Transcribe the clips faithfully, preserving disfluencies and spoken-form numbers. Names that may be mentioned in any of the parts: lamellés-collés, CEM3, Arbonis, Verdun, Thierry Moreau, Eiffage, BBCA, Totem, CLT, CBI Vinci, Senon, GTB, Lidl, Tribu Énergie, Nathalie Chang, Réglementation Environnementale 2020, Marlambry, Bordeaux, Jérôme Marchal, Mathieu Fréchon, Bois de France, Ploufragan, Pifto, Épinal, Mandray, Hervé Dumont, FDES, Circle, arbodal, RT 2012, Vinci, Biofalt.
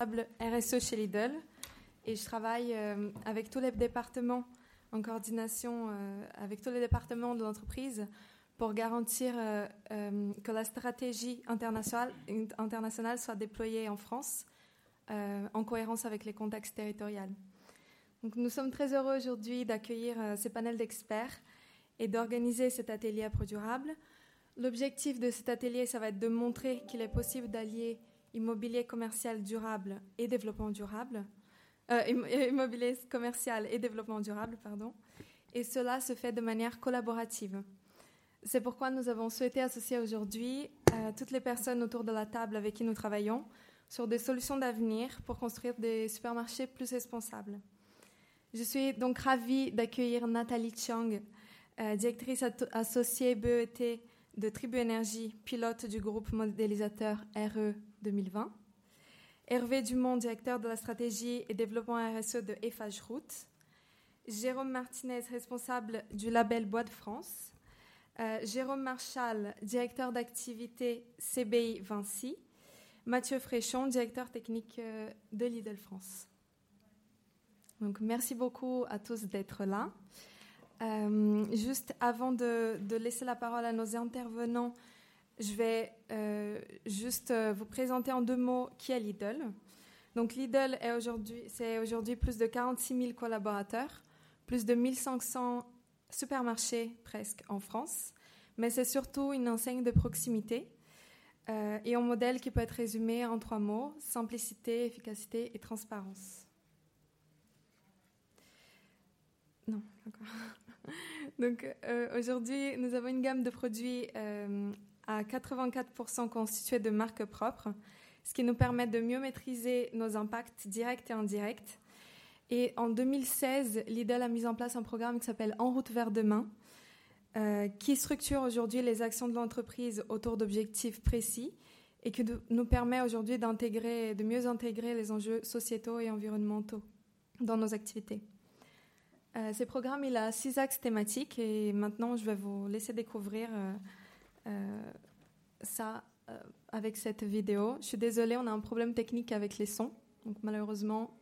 R S E chez Lidl et je travaille euh, avec tous les départements en coordination euh, avec tous les départements de l'entreprise pour garantir euh, euh, que la stratégie internationale, internationale soit déployée en France euh, en cohérence avec les contextes territoriaux. Donc, nous sommes très heureux aujourd'hui d'accueillir euh, ces panels d'experts et d'organiser cet atelier AproDurable. L'objectif de cet atelier, ça va être de montrer qu'il est possible d'allier immobilier commercial durable et développement durable, euh, immobilier commercial et développement durable, pardon. Et cela se fait de manière collaborative. C'est pourquoi nous avons souhaité associer aujourd'hui euh, toutes les personnes autour de la table avec qui nous travaillons sur des solutions d'avenir pour construire des supermarchés plus responsables. Je suis donc ravie d'accueillir Nathalie Chang, euh, directrice at- associée B E T de Tribu Énergie, pilote du groupe modélisateur R E deux mille vingt, Hervé Dumont, directeur de la stratégie et développement R S E de Eiffage Route, Jérôme Martinez, responsable du label Bois de France, euh, Jérôme Marchal, directeur d'activité C B I Vinci, Mathieu Fréchon, directeur technique euh, de Lidl France. Donc, merci beaucoup à tous d'être là. Euh, juste avant de, de laisser la parole à nos intervenants, je vais euh, juste vous présenter en deux mots qui est Lidl. Donc Lidl, est aujourd'hui, c'est aujourd'hui plus de quarante-six mille collaborateurs, plus de mille cinq cents supermarchés presque en France, mais c'est surtout une enseigne de proximité euh, et un modèle qui peut être résumé en trois mots, simplicité, efficacité et transparence. Non, d'accord. Donc euh, aujourd'hui, nous avons une gamme de produits euh, à quatre-vingt-quatre pour cent constituée de marques propres, ce qui nous permet de mieux maîtriser nos impacts directs et indirects. Et en deux mille seize, Lidl a mis en place un programme qui s'appelle « En route vers demain », euh, qui structure aujourd'hui les actions de l'entreprise autour d'objectifs précis et qui nous permet aujourd'hui d'intégrer, de mieux intégrer les enjeux sociétaux et environnementaux dans nos activités. Euh, ce programme, il a six axes thématiques et maintenant, je vais vous laisser découvrir euh, euh, ça euh, avec cette vidéo. Je suis désolée, on a un problème technique avec les sons, donc malheureusement...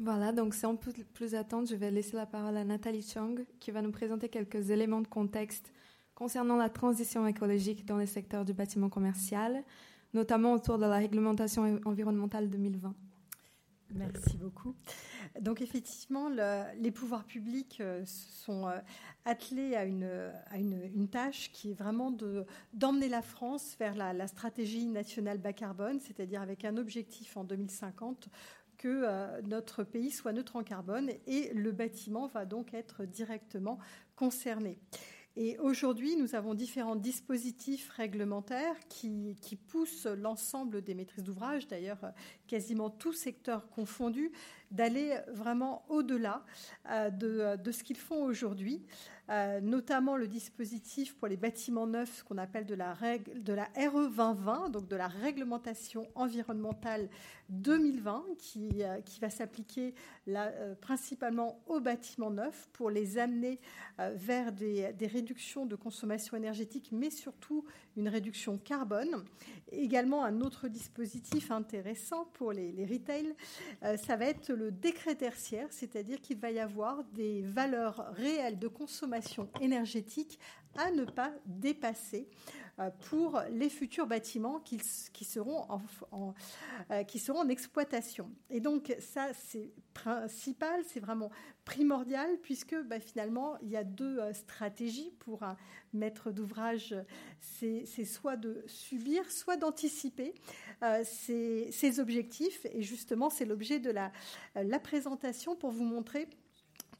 Voilà, donc sans plus attendre, je vais laisser la parole à Nathalie Chang qui va nous présenter quelques éléments de contexte concernant la transition écologique dans le secteur du bâtiment commercial, notamment autour de la Réglementation environnementale deux mille vingt. Merci beaucoup. Donc effectivement, le, les pouvoirs publics euh, sont euh, attelés à, une, à une, une tâche qui est vraiment de, d'emmener la France vers la, la stratégie nationale bas carbone, c'est-à-dire avec un objectif en deux mille cinquante que euh, notre pays soit neutre en carbone, et le bâtiment va donc être directement concerné. Et aujourd'hui, nous avons différents dispositifs réglementaires qui, qui poussent l'ensemble des maîtrises d'ouvrage, d'ailleurs quasiment tous secteurs confondus, d'aller vraiment au-delà euh, de, de ce qu'ils font aujourd'hui, euh, notamment le dispositif pour les bâtiments neufs, ce qu'on appelle de la, règle, de la R E vingt vingt, donc de la Réglementation environnementale deux mille vingt, qui, euh, qui va s'appliquer là, euh, principalement aux bâtiments neufs pour les amener euh, vers des, des réductions de consommation énergétique, mais surtout une réduction carbone. Également, un autre dispositif intéressant pour les, les retails, euh, ça va être le décret tertiaire, c'est-à-dire qu'il va y avoir des valeurs réelles de consommation énergétique à ne pas dépasser pour les futurs bâtiments qui, qui, seront en, en, qui seront en exploitation. Et donc ça, c'est principal, c'est vraiment primordial, puisque bah, finalement, il y a deux stratégies pour un maître d'ouvrage. C'est, c'est soit de subir, soit d'anticiper euh, ces, ces objectifs. Et justement, c'est l'objet de la, la présentation pour vous montrer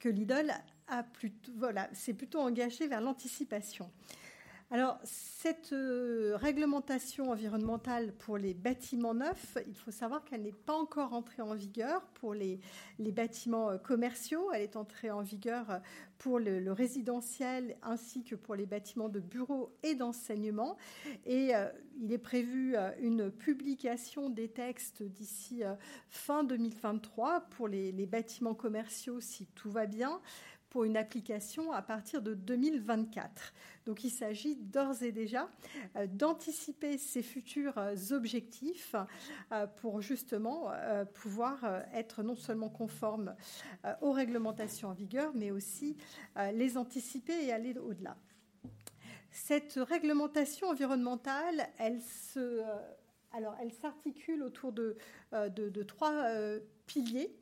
que Lidl a plutôt, voilà, s'est plutôt engagé vers l'anticipation. Alors, cette euh, réglementation environnementale pour les bâtiments neufs, il faut savoir qu'elle n'est pas encore entrée en vigueur pour les, les bâtiments euh, commerciaux. Elle est entrée en vigueur pour le, le résidentiel ainsi que pour les bâtiments de bureaux et d'enseignement. Et euh, il est prévu euh, une publication des textes d'ici euh, fin deux mille vingt-trois pour les, les bâtiments commerciaux, si tout va bien, pour une application à partir de deux mille vingt-quatre. Donc il s'agit d'ores et déjà d'anticiper ces futurs objectifs pour justement pouvoir être non seulement conforme aux réglementations en vigueur, mais aussi les anticiper et aller au-delà. Cette réglementation environnementale, elle se, alors, elle s'articule autour de, de, de trois piliers.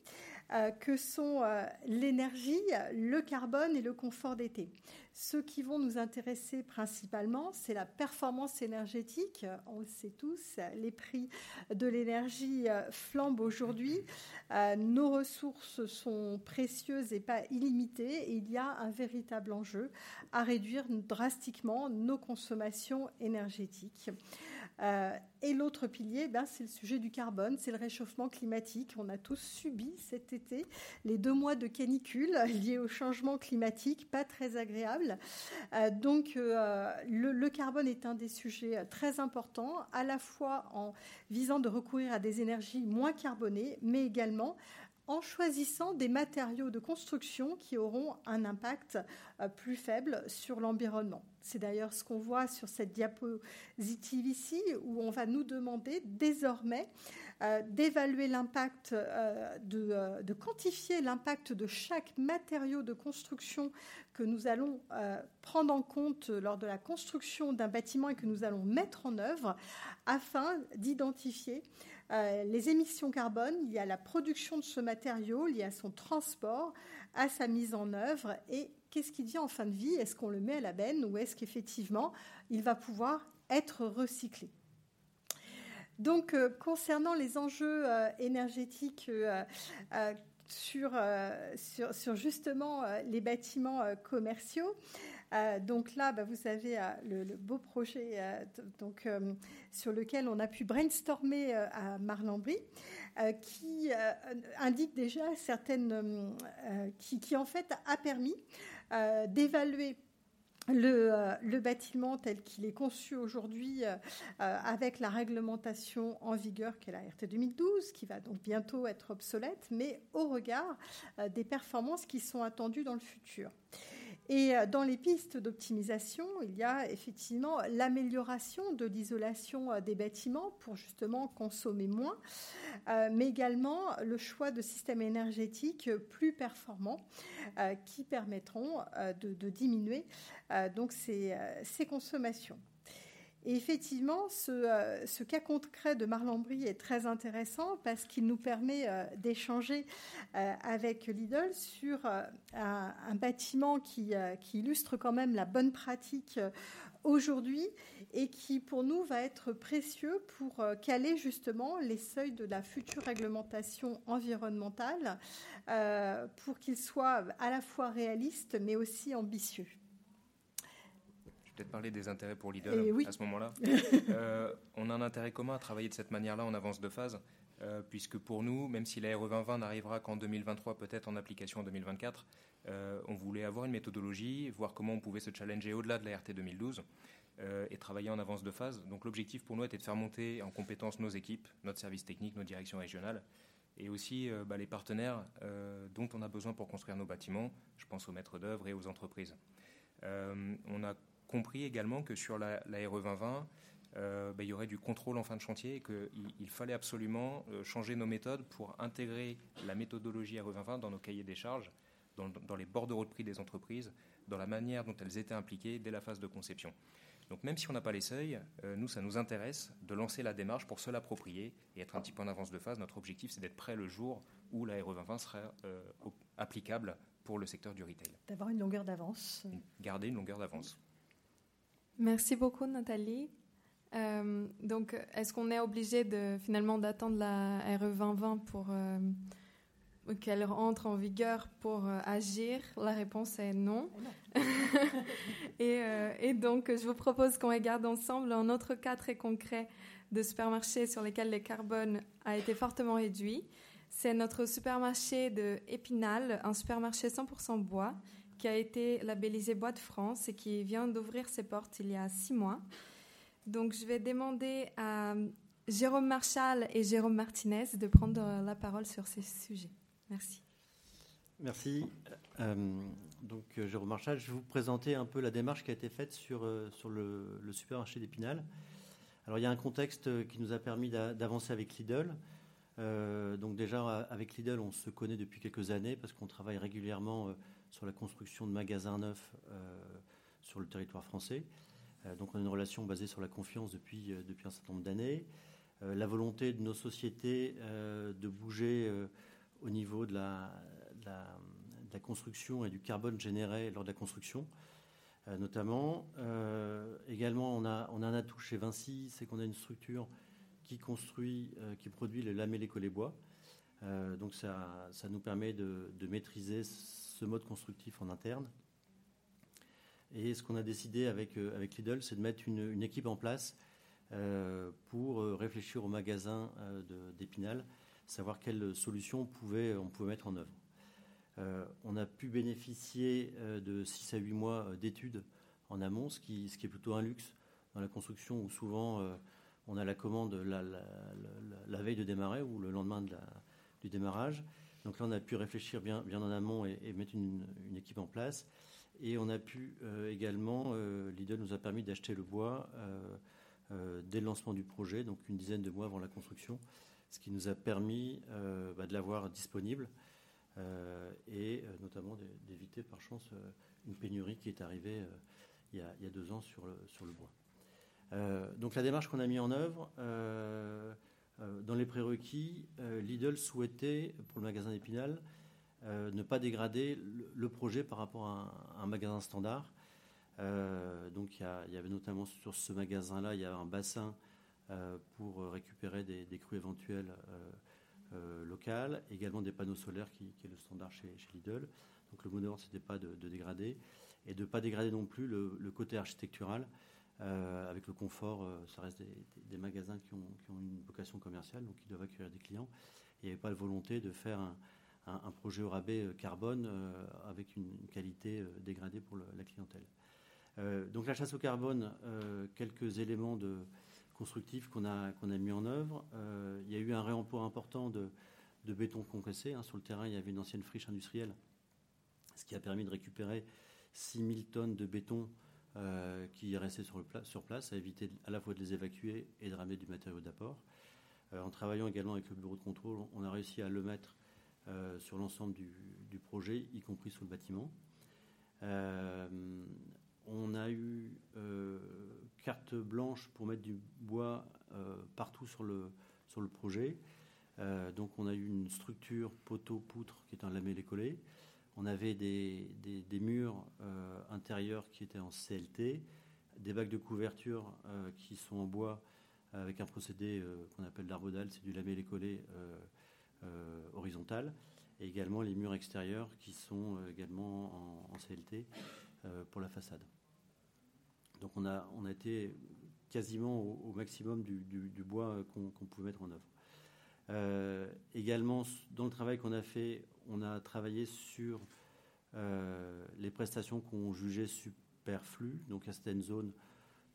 Euh, que sont euh, l'énergie, le carbone et le confort d'été. Ceux qui vont nous intéresser principalement, c'est la performance énergétique. On le sait tous, les prix de l'énergie flambent aujourd'hui. Euh, nos ressources sont précieuses et pas illimitées. Et il y a un véritable enjeu à réduire drastiquement nos consommations énergétiques. Euh, et l'autre pilier, ben, c'est le sujet du carbone, c'est le réchauffement climatique. On a tous subi cet été les deux mois de canicule liés au changement climatique, pas très agréable. Euh, donc euh, le, le carbone est un des sujets très importants, à la fois en visant de recourir à des énergies moins carbonées, mais également en choisissant des matériaux de construction qui auront un impact plus faible sur l'environnement. C'est d'ailleurs ce qu'on voit sur cette diapositive ici, où on va nous demander désormais euh, d'évaluer l'impact, euh, de, euh, de quantifier l'impact de chaque matériau de construction que nous allons euh, prendre en compte lors de la construction d'un bâtiment et que nous allons mettre en œuvre, afin d'identifier Euh, les émissions carbone liées à la production de ce matériau, liées à son transport, à sa mise en œuvre, et qu'est-ce qu'il devient en fin de vie ? Est-ce qu'on le met à la benne ou est-ce qu'effectivement il va pouvoir être recyclé ? Donc euh, concernant les enjeux euh, énergétiques euh, euh, sur, euh, sur, sur justement euh, les bâtiments euh, commerciaux, Euh, donc là, bah, vous avez euh, le, le beau projet euh, t- donc, euh, sur lequel on a pu brainstormer euh, à Marlambry, euh, qui euh, indique déjà certaines, euh, qui, qui en fait a permis euh, d'évaluer Le, euh, le bâtiment tel qu'il est conçu aujourd'hui euh, euh, avec la réglementation en vigueur qui est la R T deux mille douze, qui va donc bientôt être obsolète, mais au regard euh, des performances qui sont attendues dans le futur. Et dans les pistes d'optimisation, il y a effectivement l'amélioration de l'isolation des bâtiments pour justement consommer moins, mais également le choix de systèmes énergétiques plus performants qui permettront de, de diminuer donc ces, ces consommations. Et effectivement, ce, ce cas concret de Marlambry est très intéressant parce qu'il nous permet d'échanger avec Lidl sur un, un bâtiment qui, qui illustre quand même la bonne pratique aujourd'hui et qui, pour nous, va être précieux pour caler justement les seuils de la future réglementation environnementale pour qu'ils soient à la fois réalistes mais aussi ambitieux. Peut-être parler des intérêts pour Lidl euh, oui. à ce moment-là. euh, on a un intérêt commun à travailler de cette manière-là en avance de phase, euh, puisque pour nous, même si la R E vingt vingt n'arrivera qu'en deux mille vingt-trois, peut-être en application en deux mille vingt-quatre, euh, on voulait avoir une méthodologie, voir comment on pouvait se challenger au-delà de la R T deux mille douze euh, et travailler en avance de phase. Donc l'objectif pour nous était de faire monter en compétence nos équipes, notre service technique, nos directions régionales, et aussi euh, bah, les partenaires euh, dont on a besoin pour construire nos bâtiments. Je pense aux maîtres d'œuvre et aux entreprises. Euh, on a compris également que sur la, la R E vingt vingt, euh, bah, il y aurait du contrôle en fin de chantier et qu'il il fallait absolument euh, changer nos méthodes pour intégrer la méthodologie R E vingt vingt dans nos cahiers des charges, dans, dans les bordereaux de prix des entreprises, dans la manière dont elles étaient impliquées dès la phase de conception. Donc même si on n'a pas les seuils, euh, nous, ça nous intéresse de lancer la démarche pour se l'approprier et être un petit peu en avance de phase. Notre objectif, c'est d'être prêt le jour où la R E vingt vingt sera euh, applicable pour le secteur du retail. D'avoir une longueur d'avance. Garder une longueur d'avance. Merci beaucoup, Nathalie. Euh, donc, est-ce qu'on est obligé de, finalement d'attendre la R E vingt vingt pour euh, qu'elle entre en vigueur pour euh, agir ? La réponse est non. non. et, euh, et donc, je vous propose qu'on regarde ensemble un autre cas très concret de supermarché sur lequel le carbone a été fortement réduit. C'est notre supermarché de Épinal, un supermarché cent pour cent bois, qui a été labellisé Bois de France et qui vient d'ouvrir ses portes il y a six mois. Donc, je vais demander à Jérôme Marchal et Jérôme Martinez de prendre la parole sur ces sujets. Merci. Merci. Euh, donc, Jérôme Marchal, je vais vous présenter un peu la démarche qui a été faite sur, sur le, le supermarché d'Épinal. Alors, il y a un contexte qui nous a permis d'avancer avec Lidl. Euh, donc, déjà, avec Lidl, on se connaît depuis quelques années parce qu'on travaille régulièrement... Euh, sur la construction de magasins neufs euh, sur le territoire français. Euh, donc on a une relation basée sur la confiance depuis, euh, depuis un certain nombre d'années. Euh, la volonté de nos sociétés euh, de bouger euh, au niveau de la, de, la, de la construction et du carbone généré lors de la construction, euh, notamment. Euh, également, on a, on a un atout chez Vinci, c'est qu'on a une structure qui construit, euh, qui produit le lamellés-collés bois. Euh, donc ça, ça nous permet de, de maîtriser ce mode constructif en interne. Et ce qu'on a décidé avec, euh, avec Lidl, c'est de mettre une, une équipe en place euh, pour réfléchir au magasin euh, de, d'Épinal, savoir quelles solutions on pouvait, on pouvait mettre en œuvre. Euh, on a pu bénéficier euh, de six à huit mois d'études en amont, ce qui, ce qui est plutôt un luxe dans la construction où souvent euh, on a la commande la, la, la, la veille de démarrer ou le lendemain de la, du démarrage. Donc là, on a pu réfléchir bien, bien en amont et, et mettre une, une équipe en place. Et on a pu euh, également, euh, Lidl nous a permis d'acheter le bois euh, euh, dès le lancement du projet, donc une dizaine de mois avant la construction, ce qui nous a permis euh, bah, de l'avoir disponible euh, et euh, notamment d'éviter par chance euh, une pénurie qui est arrivée euh, il, y a, il y a deux ans sur le, sur le bois. Euh, donc la démarche qu'on a mise en œuvre... Euh, Dans les prérequis, Lidl souhaitait, pour le magasin d'Épinal, euh, ne pas dégrader le projet par rapport à un, à un magasin standard. Euh, donc, il y, y avait notamment sur ce magasin-là, il y avait un bassin euh, pour récupérer des, des crues éventuelles euh, euh, locales, également des panneaux solaires qui, qui est le standard chez, chez Lidl. Donc, le mot d'ordre, ce n'était pas de, de dégrader et de ne pas dégrader non plus le, le côté architectural. Euh, avec le confort, euh, ça reste des, des, des magasins qui ont, qui ont une vocation commerciale, donc qui doivent accueillir des clients. Il n'y avait pas la volonté de faire un, un, un projet au rabais carbone euh, avec une qualité euh, dégradée pour le, la clientèle. Euh, donc la chasse au carbone, euh, quelques éléments de, constructifs qu'on a, qu'on a mis en œuvre. Euh, il y a eu un réemploi important de, de béton compressé. Hein. Sur le terrain, il y avait une ancienne friche industrielle, ce qui a permis de récupérer six mille tonnes de béton euh, qui restaient sur, le pla- sur place, à éviter à la fois de les évacuer et de ramener du matériau d'apport. Euh, en travaillant également avec le bureau de contrôle, on a réussi à le mettre euh, sur l'ensemble du, du projet, y compris sous le bâtiment. Euh, on a eu euh, carte blanche pour mettre du bois euh, partout sur le, sur le projet. Euh, donc on a eu une structure poteau-poutre qui est un lamellé-collé. On avait des, des, des murs euh, intérieurs qui étaient en C L T, des bacs de couverture euh, qui sont en bois avec un procédé euh, qu'on appelle l'arbodal, c'est du lamellé-collé euh, euh, horizontal, et également les murs extérieurs qui sont euh, également en, en C L T euh, pour la façade. Donc on a, on a été quasiment au, au maximum du, du, du bois qu'on, qu'on pouvait mettre en œuvre. Euh, également, dans le travail qu'on a fait, on a travaillé sur euh, les prestations qu'on jugeait superflues, donc à certaines zones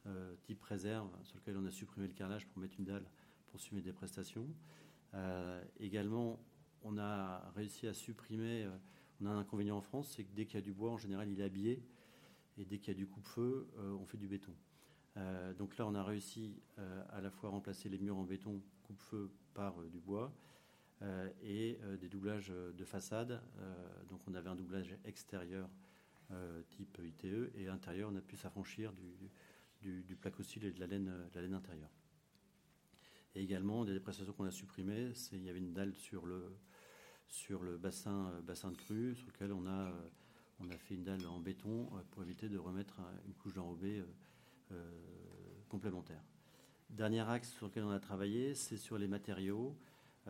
euh, type réserve, sur lesquelles on a supprimé le carrelage pour mettre une dalle pour supprimer des prestations. Euh, également, on a réussi à supprimer, euh, on a un inconvénient en France, c'est que dès qu'il y a du bois, en général, il est habillé, et dès qu'il y a du coupe-feu, euh, on fait du béton. Euh, donc là, on a réussi euh, à la fois à remplacer les murs en béton coupe-feu par euh, du bois euh, et euh, des doublages euh, de façade. Euh, donc on avait un doublage extérieur euh, type I T E et intérieur, on a pu s'affranchir du, du, du placocyle et de la laine, de la laine intérieure. Et également, des prestations qu'on a supprimées, c'est, il y avait une dalle sur le, sur le bassin, euh, bassin de crue sur lequel on a, euh, on a fait une dalle en béton euh, pour éviter de remettre euh, une couche d'enrobé euh, Euh, complémentaire. Dernier axe sur lequel on a travaillé, c'est sur les matériaux.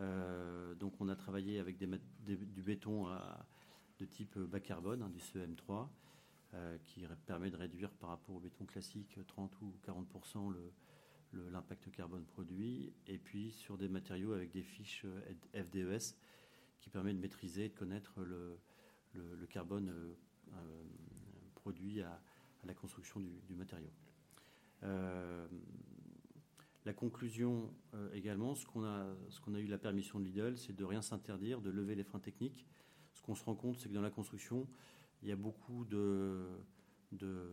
Euh, donc on a travaillé avec des mat- des, du béton à, de type bas carbone, hein, du C E M trois, euh, qui ré- permet de réduire par rapport au béton classique trente ou quarante pour cent le, le, l'impact carbone produit. Et puis sur des matériaux avec des fiches F D E S qui permet de maîtriser et de connaître le, le, le carbone euh, euh, produit à, à la construction du, du matériau. Euh, la conclusion euh, également, ce qu'on a, ce qu'on a eu la permission de Lidl, c'est de rien s'interdire, de lever les freins techniques. Ce qu'on se rend compte, c'est que dans la construction, il y a beaucoup de, de,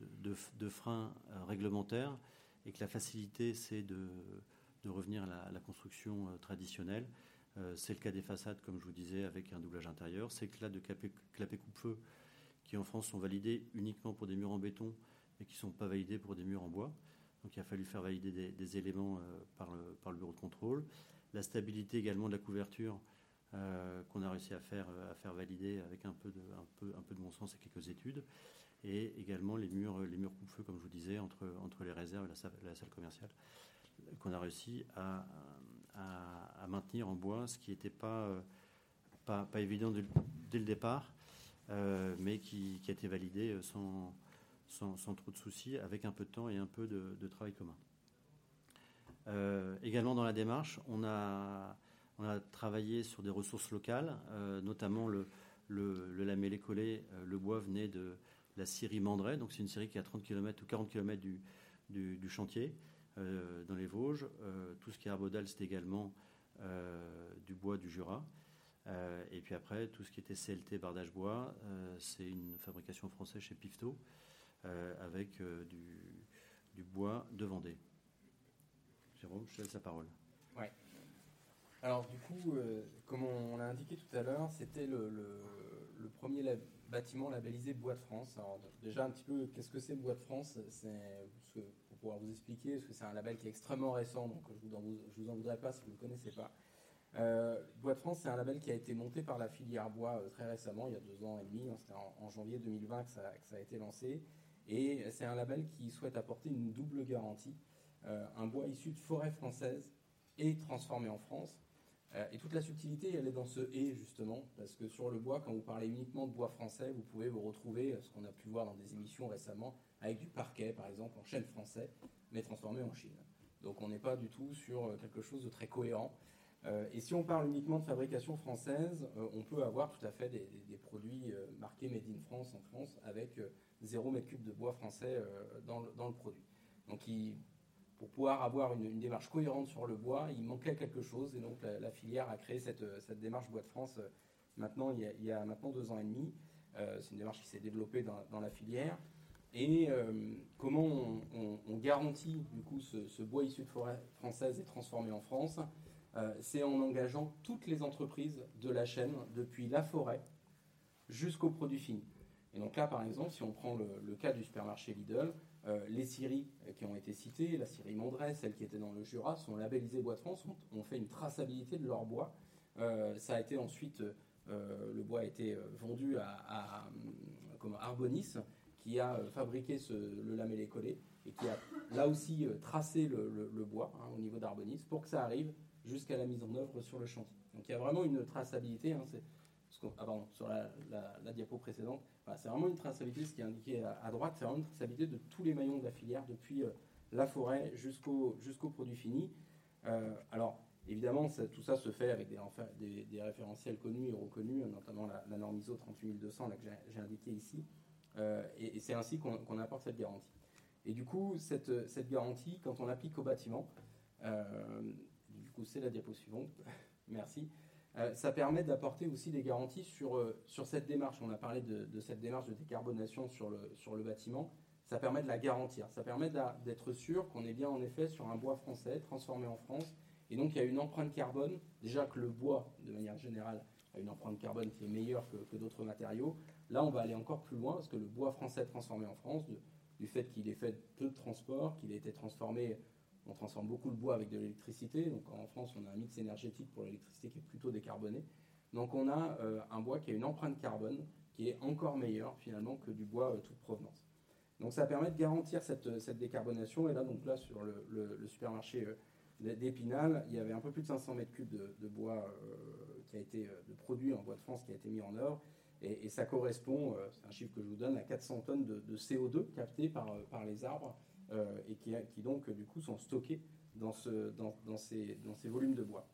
de, de, de freins euh, réglementaires et que la facilité, c'est de, de revenir à la, à la construction euh, traditionnelle. Euh, c'est le cas des façades, comme je vous disais, avec un doublage intérieur. C'est le cas de clapet, clapet coupe-feu qui, en France, sont validés uniquement pour des murs en béton et qui ne sont pas validés pour des murs en bois. Donc il a fallu faire valider des, des éléments euh, par, le, par le bureau de contrôle. La stabilité également de la couverture euh, qu'on a réussi à faire, à faire valider avec un peu, de, un, peu, un peu de bon sens et quelques études. Et également les murs, les murs coupe-feu, comme je vous disais, entre, entre les réserves et la, la salle commerciale, qu'on a réussi à, à, à maintenir en bois, ce qui n'était pas, pas, pas évident de, dès le départ, euh, mais qui, qui a été validé sans... Sans, sans trop de soucis, avec un peu de temps et un peu de, de travail commun. Euh, également dans la démarche, on a, on a travaillé sur des ressources locales, euh, notamment le, le, le lamellé-collé. Euh, le bois venait de la scierie Mandray, donc c'est une scierie qui est à trente kilomètres ou quarante kilomètres du, du, du chantier, euh, dans les Vosges. Euh, tout ce qui est arbodal, c'était également euh, du bois du Jura. Euh, et puis après, tout ce qui était C L T, bardage bois, euh, c'est une fabrication française chez Pifto. Euh, avec euh, du, du bois de Vendée. Jérôme, je te laisse la parole. Ouais. Alors du coup, euh, comme on, on l'a indiqué tout à l'heure, c'était le, le, le premier lab- bâtiment labellisé Bois de France. Alors déjà un petit peu, qu'est-ce que c'est Bois de France ? C'est, parce que, pour pouvoir vous expliquer, parce que c'est un label qui est extrêmement récent, donc je vous en, je vous en voudrais pas si vous ne le connaissez pas. Euh, Bois de France, c'est un label qui a été monté par la filière bois euh, très récemment, il y a deux ans et demi, hein, c'était en, en janvier deux mille vingt que ça, que ça a été lancé. Et c'est un label qui souhaite apporter une double garantie, euh, un bois issu de forêts françaises et transformé en France. Euh, et toute la subtilité, elle est dans ce « et » justement, parce que sur le bois, quand vous parlez uniquement de bois français, vous pouvez vous retrouver, ce qu'on a pu voir dans des émissions récemment, avec du parquet par exemple, en chêne français, mais transformé en Chine. Donc on n'est pas du tout sur quelque chose de très cohérent. Euh, et si on parle uniquement de fabrication française, euh, on peut avoir tout à fait des, des, des produits euh, marqués Made in France en France avec euh, zéro mètre cube de bois français euh, dans, le, dans le produit. Donc il, pour pouvoir avoir une, une démarche cohérente sur le bois, il manquait quelque chose et donc la, la filière a créé cette, cette démarche Bois de France euh, maintenant, il, y a, il y a maintenant deux ans et demi. Euh, c'est une démarche qui s'est développée dans, dans la filière. Et euh, comment on, on, on garantit du coup ce, ce bois issu de forêt française et transformé en France, euh, c'est en engageant toutes les entreprises de la chaîne, depuis la forêt jusqu'au produit fini. Et donc là, par exemple, si on prend le, le cas du supermarché Lidl, euh, les scieries qui ont été citées, la scierie Mandray, celle qui était dans le Jura, sont labellisées Bois de France, ont, ont fait une traçabilité de leur bois. Euh, ça a été ensuite, euh, le bois a été vendu à, à, à comme Arbonis, qui a fabriqué ce, le lamellés-collés et qui a là aussi euh, tracé le, le, le bois hein, au niveau d'Arbonis pour que ça arrive jusqu'à la mise en œuvre sur le chantier. Donc il y a vraiment une traçabilité, hein, c'est, ah pardon, sur la, la, la diapo précédente, voilà, c'est vraiment une traçabilité, ce qui est indiqué à, à droite, c'est vraiment une traçabilité de tous les maillons de la filière, depuis euh, la forêt jusqu'au, jusqu'au produit fini. Euh, alors évidemment, ça, tout ça se fait avec des, des, des référentiels connus et reconnus, notamment la, la norme I S O trente-huit mille deux cents là, que j'ai, j'ai indiquée ici. Euh, et, et c'est ainsi qu'on, qu'on apporte cette garantie. Et du coup, cette, cette garantie, quand on l'applique au bâtiment, euh, du coup, c'est la diapo suivante, merci, euh, ça permet d'apporter aussi des garanties sur, euh, sur cette démarche. On a parlé de, de cette démarche de décarbonation sur le, sur le bâtiment. Ça permet de la garantir. Ça permet de, d'être sûr qu'on est bien, en effet, sur un bois français, transformé en France. Et donc, il y a une empreinte carbone. Déjà que le bois, de manière générale, a une empreinte carbone qui est meilleure que, que d'autres matériaux. Là, on va aller encore plus loin, parce que le bois français transformé en France, de, du fait qu'il ait fait peu de transport, qu'il ait été transformé, on transforme beaucoup le bois avec de l'électricité, donc en France, on a un mix énergétique pour l'électricité qui est plutôt décarboné. Donc on a euh, un bois qui a une empreinte carbone qui est encore meilleure, finalement, que du bois euh, toute provenance. Donc ça permet de garantir cette, cette décarbonation. Et là, donc là sur le, le, le supermarché euh, d'Épinal, il y avait un peu plus de cinq cents mètres cubes de, de bois euh, qui a été, de produits en bois de France qui a été mis en œuvre. Et, et ça correspond, euh, c'est un chiffre que je vous donne, à quatre cents tonnes de, de C O deux captées par, par les arbres euh, et qui, qui donc, du coup, sont stockées dans, ce, dans, dans, ces, dans ces volumes de bois.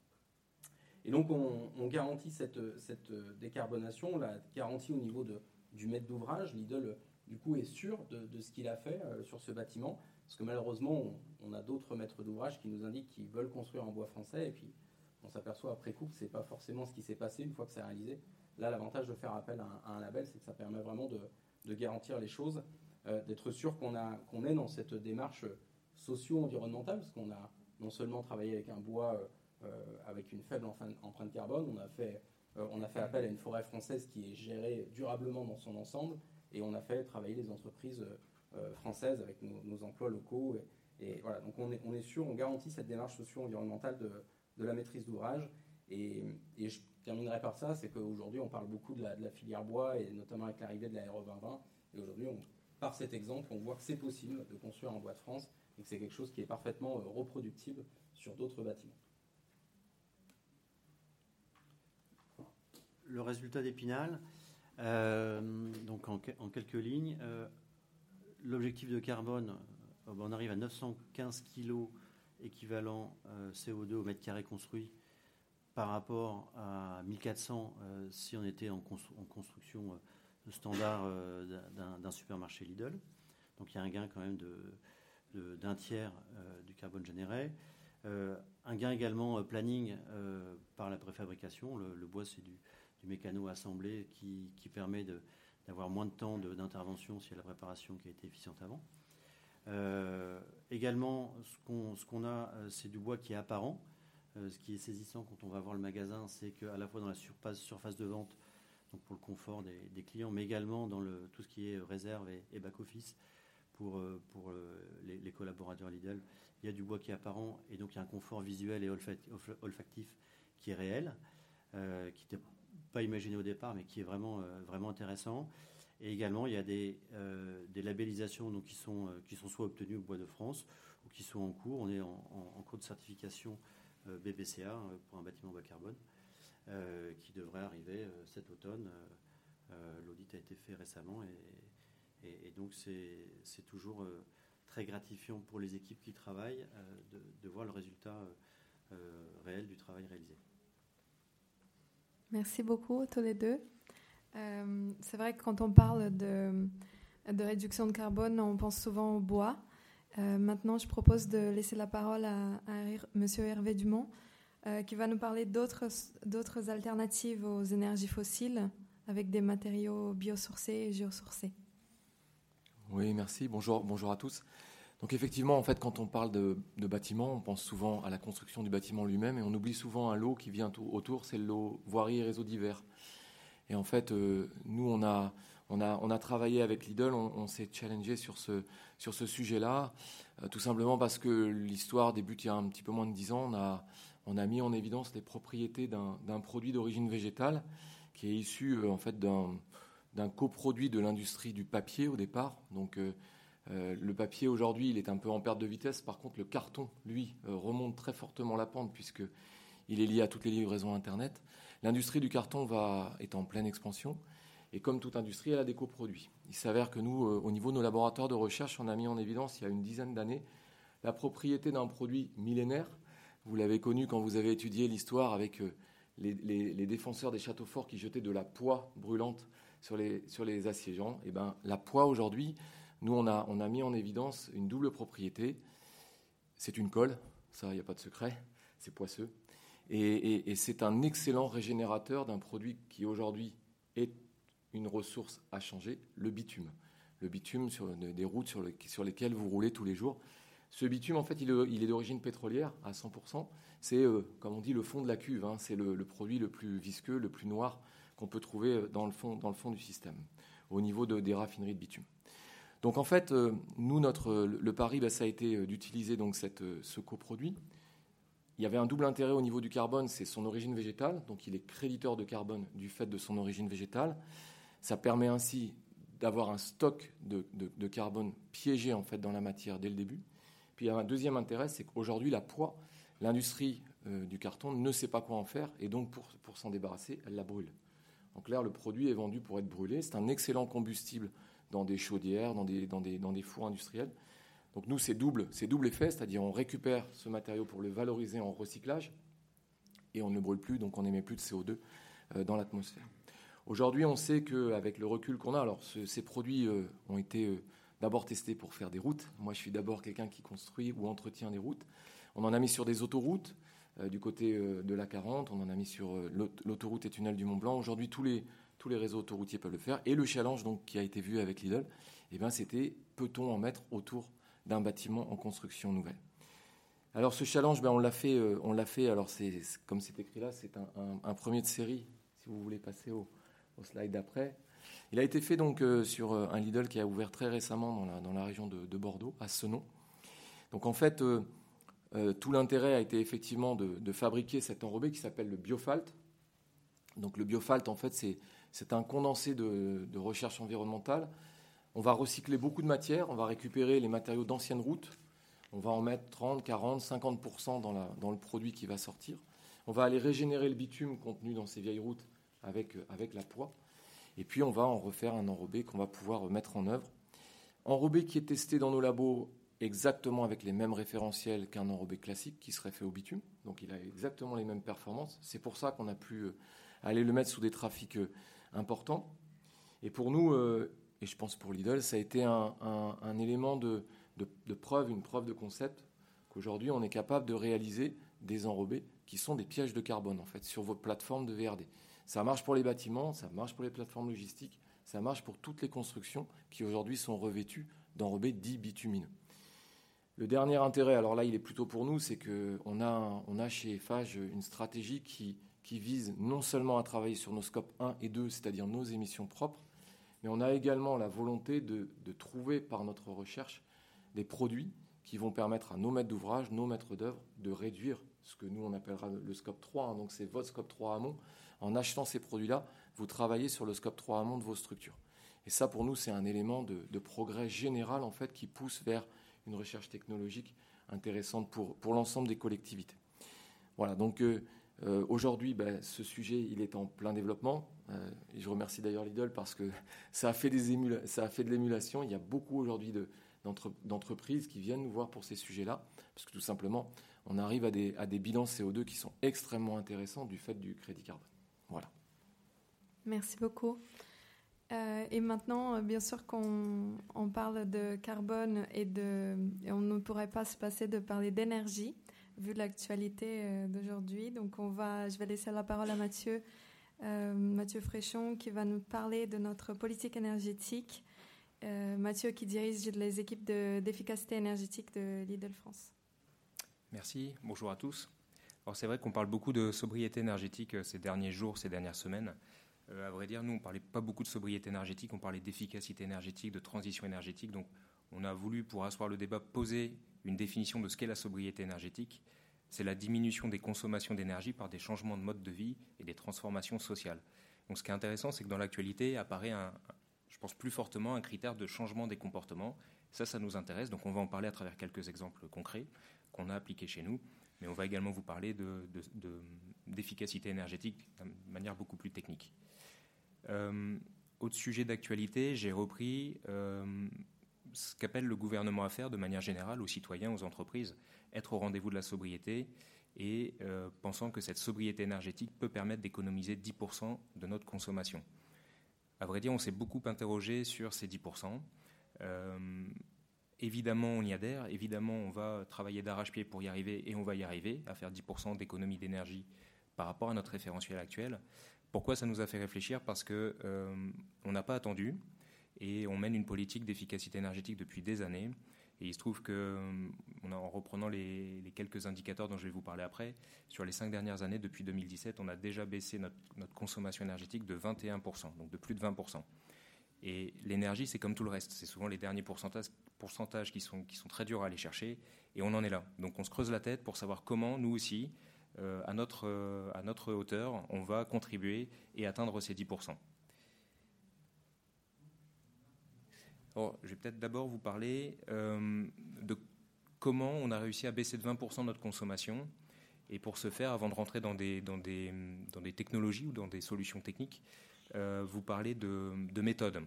Et donc, on, on garantit cette, cette décarbonation, la garantie au niveau de, du maître d'ouvrage. Lidl, du coup, est sûr de, de ce qu'il a fait euh, sur ce bâtiment, parce que malheureusement, on, on a d'autres maîtres d'ouvrage qui nous indiquent qu'ils veulent construire en bois français, et puis on s'aperçoit après coup que ce n'est pas forcément ce qui s'est passé une fois que c'est réalisé. Là, l'avantage de faire appel à un label, c'est que ça permet vraiment de, de garantir les choses, euh, d'être sûr qu'on, a, qu'on est dans cette démarche socio-environnementale, parce qu'on a non seulement travaillé avec un bois euh, avec une faible empreinte carbone, on a, fait, euh, on a fait appel à une forêt française qui est gérée durablement dans son ensemble, et on a fait travailler les entreprises euh, françaises avec nos, nos emplois locaux. Et, et voilà, donc on est, on est sûr, on garantit cette démarche socio-environnementale de, de la maîtrise d'ouvrage. Et, et je terminerai par ça, c'est qu'aujourd'hui on parle beaucoup de la, de la filière bois et notamment avec l'arrivée de la R E vingt vingt, et aujourd'hui on, par cet exemple on voit que c'est possible de construire en bois de France et que c'est quelque chose qui est parfaitement reproductible sur d'autres bâtiments. Le résultat d'Épinal, euh, donc en, en quelques lignes, euh, l'objectif de carbone, on arrive à neuf cent quinze kilos équivalent euh, C O deux au mètre carré construit, par rapport à mille quatre cents euh, si on était en, constru- en construction euh, standard euh, d'un, d'un supermarché Lidl. Donc il y a un gain quand même de, de, d'un tiers euh, du carbone généré. Euh, un gain également euh, planning euh, par la préfabrication. Le, le bois, c'est du, du mécano assemblé qui, qui permet de, d'avoir moins de temps de, d'intervention s'il y a la préparation qui a été efficiente avant. Euh, également, ce qu'on, ce qu'on a, c'est du bois qui est apparent. Euh, ce qui est saisissant quand on va voir le magasin, c'est qu'à la fois dans la surface, surface de vente, donc pour le confort des, des clients, mais également dans le, tout ce qui est réserve et, et back-office pour, euh, pour euh, les, les collaborateurs Lidl, il y a du bois qui est apparent et donc il y a un confort visuel et olfactif qui est réel, euh, qui n'était pas imaginé au départ, mais qui est vraiment, euh, vraiment intéressant. Et également, il y a des, euh, des labellisations donc, qui, sont, euh, qui sont soit obtenues au Bois de France ou qui sont en cours. On est en, en, en cours de certification B B C A pour un bâtiment bas carbone euh, qui devrait arriver euh, cet automne. Euh, l'audit a été fait récemment et, et, et donc c'est, c'est toujours euh, très gratifiant pour les équipes qui travaillent euh, de, de voir le résultat euh, réel du travail réalisé. Merci beaucoup tous les deux. Euh, c'est vrai que quand on parle de, de réduction de carbone, on pense souvent au bois. Euh, maintenant, je propose de laisser la parole à, à M. Hervé Dumont, euh, qui va nous parler d'autres, d'autres alternatives aux énergies fossiles avec des matériaux biosourcés et géosourcés. Oui, merci. Bonjour, bonjour à tous. Donc effectivement, en fait, quand on parle de, de bâtiment, on pense souvent à la construction du bâtiment lui-même et on oublie souvent un lot qui vient tout autour, c'est le lot voirie et réseaux divers. Et en fait, euh, nous, on a, on, a, on a travaillé avec Lidl, on, on s'est challengé sur ce, sur ce sujet-là, euh, tout simplement parce que l'histoire débute il y a un petit peu moins de dix ans. On a, on a mis en évidence les propriétés d'un, d'un produit d'origine végétale qui est issu euh, en fait, d'un, d'un coproduit de l'industrie du papier au départ. Donc, euh, euh, le papier, aujourd'hui, il est un peu en perte de vitesse. Par contre, le carton, lui, euh, remonte très fortement la pente puisqu'il est lié à toutes les livraisons Internet. L'industrie du carton va, est en pleine expansion et comme toute industrie, elle a des coproduits. Il s'avère que nous, euh, au niveau de nos laboratoires de recherche, on a mis en évidence il y a une dizaine d'années la propriété d'un produit millénaire. Vous l'avez connu quand vous avez étudié l'histoire avec euh, les, les, les défenseurs des châteaux forts qui jetaient de la poix brûlante sur les, sur les assiégeants. Et ben, la poix, aujourd'hui, nous, on a, on a mis en évidence une double propriété. C'est une colle, ça, il n'y a pas de secret, c'est poisseux. Et, et, et c'est un excellent régénérateur d'un produit qui aujourd'hui est une ressource à changer, le bitume. Le bitume sur le, des routes sur, le, sur lesquelles vous roulez tous les jours. Ce bitume, en fait, il, il est d'origine pétrolière à cent pour cent. C'est, euh, comme on dit, le fond de la cuve. Hein. C'est le, le produit le plus visqueux, le plus noir qu'on peut trouver dans le fond, dans le fond du système, au niveau de, des raffineries de bitume. Donc, en fait, euh, nous, notre, le, le pari, bah, ça a été d'utiliser donc, cette, ce coproduit. Il y avait un double intérêt au niveau du carbone, c'est son origine végétale. Donc, il est créditeur de carbone du fait de son origine végétale. Ça permet ainsi d'avoir un stock de, de, de carbone piégé en fait, dans la matière dès le début. Puis, il y a un deuxième intérêt, c'est qu'aujourd'hui, la poix, l'industrie euh, du carton ne sait pas quoi en faire. Et donc, pour, pour s'en débarrasser, elle la brûle. En clair, le produit est vendu pour être brûlé. C'est un excellent combustible dans des chaudières, dans des, dans des, dans des fours industriels. Donc nous, c'est double, c'est double effet, c'est-à-dire on récupère ce matériau pour le valoriser en recyclage et on ne le brûle plus, donc on n'émet plus de C O deux dans l'atmosphère. Aujourd'hui, on sait qu'avec le recul qu'on a, alors ce, ces produits ont été d'abord testés pour faire des routes. Moi, je suis d'abord quelqu'un qui construit ou entretient des routes. On en a mis sur des autoroutes du côté de l'A quarante, on en a mis sur l'autoroute et tunnel du Mont-Blanc. Aujourd'hui, tous les, tous les réseaux autoroutiers peuvent le faire. Et le challenge donc, qui a été vu avec Lidl, eh ben, c'était peut-on en mettre autour d'un bâtiment en construction nouvelle. Alors ce challenge, ben, on l'a fait, euh, on l'a fait. Alors c'est, c'est comme c'est écrit là, c'est un, un, un premier de série. Si vous voulez passer au, au slide d'après, il a été fait donc euh, sur euh, un Lidl qui a ouvert très récemment dans la, dans la région de, de Bordeaux, à Senon. Donc en fait, euh, euh, tout l'intérêt a été effectivement de, de fabriquer cet enrobé qui s'appelle le Biofalt. Donc le Biofalt, en fait, c'est, c'est un condensé de, de recherche environnementale. On va recycler beaucoup de matières, on va récupérer les matériaux d'anciennes routes, on va en mettre trente, quarante, cinquante pour cent dans, la, dans le produit qui va sortir. On va aller régénérer le bitume contenu dans ces vieilles routes avec, avec la poix. Et puis on va en refaire un enrobé qu'on va pouvoir mettre en œuvre. Enrobé qui est testé dans nos labos exactement avec les mêmes référentiels qu'un enrobé classique qui serait fait au bitume. Donc il a exactement les mêmes performances. C'est pour ça qu'on a pu aller le mettre sous des trafics importants. Et pour nous... Euh, Et je pense pour Lidl, ça a été un, un, un élément de, de, de preuve, une preuve de concept, qu'aujourd'hui, on est capable de réaliser des enrobés qui sont des pièges de carbone, en fait, sur vos plateformes de V R D. Ça marche pour les bâtiments, ça marche pour les plateformes logistiques, ça marche pour toutes les constructions qui, aujourd'hui, sont revêtues d'enrobés dits bitumineux. Le dernier intérêt, alors là, il est plutôt pour nous, c'est qu'on a, on a chez Eiffage une stratégie qui, qui vise non seulement à travailler sur nos scopes un et deux, c'est-à-dire nos émissions propres, mais on a également la volonté de, de trouver par notre recherche des produits qui vont permettre à nos maîtres d'ouvrage, nos maîtres d'œuvre, de réduire ce que nous on appellera le scope trois, hein, donc c'est votre scope trois amont. En achetant ces produits-là, vous travaillez sur le scope trois amont de vos structures. Et ça, pour nous, c'est un élément de, de progrès général en fait, qui pousse vers une recherche technologique intéressante pour, pour l'ensemble des collectivités. Voilà, donc euh, euh, aujourd'hui, ben, ce sujet il est en plein développement. Euh, et je remercie d'ailleurs Lidl parce que ça a fait des émula- ça a fait de l'émulation. Il y a beaucoup aujourd'hui de, d'entre- d'entreprises qui viennent nous voir pour ces sujets-là parce que tout simplement, on arrive à des, à des bilans C O deux qui sont extrêmement intéressants du fait du crédit carbone. Voilà. Merci beaucoup. Euh, et maintenant, bien sûr qu'on on parle de carbone et, de, et on ne pourrait pas se passer de parler d'énergie vu l'actualité d'aujourd'hui. Donc, on va, je vais laisser la parole à Mathieu euh, Mathieu Fréchon qui va nous parler de notre politique énergétique. Euh, Mathieu qui dirige les équipes de, d'efficacité énergétique de Lidl France. Merci, bonjour à tous. Alors c'est vrai qu'on parle beaucoup de sobriété énergétique ces derniers jours, ces dernières semaines. Euh, à vrai dire, nous, on ne parlait pas beaucoup de sobriété énergétique, on parlait d'efficacité énergétique, de transition énergétique. Donc, on a voulu, pour asseoir le débat, poser une définition de ce qu'est la sobriété énergétique. C'est la diminution des consommations d'énergie par des changements de mode de vie et des transformations sociales. Donc, ce qui est intéressant, c'est que dans l'actualité apparaît, un, je pense plus fortement, un critère de changement des comportements. Ça, ça nous intéresse. Donc, on va en parler à travers quelques exemples concrets qu'on a appliqués chez nous. Mais on va également vous parler de, de, de, d'efficacité énergétique de manière beaucoup plus technique. Euh, autre sujet d'actualité, j'ai repris euh, ce qu'appelle le gouvernement à faire de manière générale aux citoyens, aux entreprises, être au rendez-vous de la sobriété et euh, pensant que cette sobriété énergétique peut permettre d'économiser dix pour cent de notre consommation. À vrai dire, on s'est beaucoup interrogé sur ces dix pour cent. Euh, évidemment, on y adhère, évidemment, on va travailler d'arrache-pied pour y arriver et on va y arriver à faire dix pour cent d'économie d'énergie par rapport à notre référentiel actuel. Pourquoi ça nous a fait réfléchir ? Parce que euh, on n'a pas attendu et on mène une politique d'efficacité énergétique depuis des années. Et il se trouve que, en reprenant les, les quelques indicateurs dont je vais vous parler après, sur les cinq dernières années, depuis deux mille dix-sept, on a déjà baissé notre, notre consommation énergétique de vingt et un pour cent, donc de plus de vingt pour cent. Et l'énergie, c'est comme tout le reste. C'est souvent les derniers pourcentages, pourcentages qui sont, qui sont très durs à aller chercher. Et on en est là. Donc on se creuse la tête pour savoir comment, nous aussi, Euh, à, notre, euh, à notre hauteur, on va contribuer et atteindre ces dix pour cent. Alors, je vais peut-être d'abord vous parler euh, de comment on a réussi à baisser de vingt pour cent notre consommation. Et pour ce faire, avant de rentrer dans des, dans des, dans des technologies ou dans des solutions techniques, euh, vous parler de, de méthodes.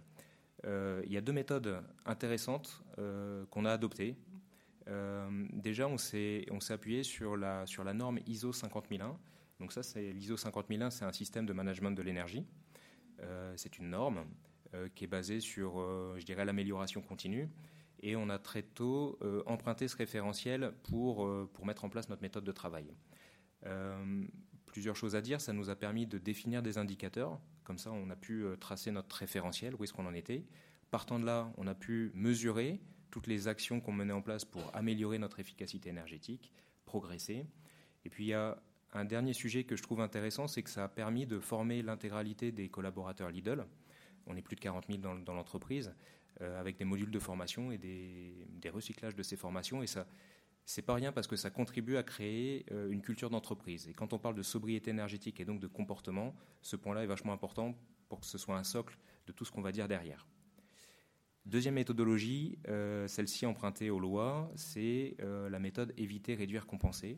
Euh, il y a deux méthodes intéressantes euh, qu'on a adoptées. Euh, déjà, on s'est, on s'est appuyé sur la, sur la norme I S O cinquante mille un. Donc ça, c'est, l'I S O cinquante mille un, c'est un système de management de l'énergie. Euh, c'est une norme euh, qui est basée sur, euh, je dirais, l'amélioration continue. Et on a très tôt euh, emprunté ce référentiel pour, euh, pour mettre en place notre méthode de travail. Euh, plusieurs choses à dire. Ça nous a permis de définir des indicateurs. Comme ça, on a pu euh, tracer notre référentiel, où est-ce qu'on en était. Partant de là, on a pu mesurer toutes les actions qu'on menait en place pour améliorer notre efficacité énergétique, progresser. Et puis, il y a un dernier sujet que je trouve intéressant, c'est que ça a permis de former l'intégralité des collaborateurs Lidl. On est plus de quarante mille dans, dans l'entreprise, euh, avec des modules de formation et des, des recyclages de ces formations. Et ça, c'est pas rien parce que ça contribue à créer euh, une culture d'entreprise. Et quand on parle de sobriété énergétique et donc de comportement, ce point-là est vachement important pour que ce soit un socle de tout ce qu'on va dire derrière. Deuxième méthodologie, euh, celle-ci empruntée aux lois, c'est euh, la méthode éviter, réduire, compenser.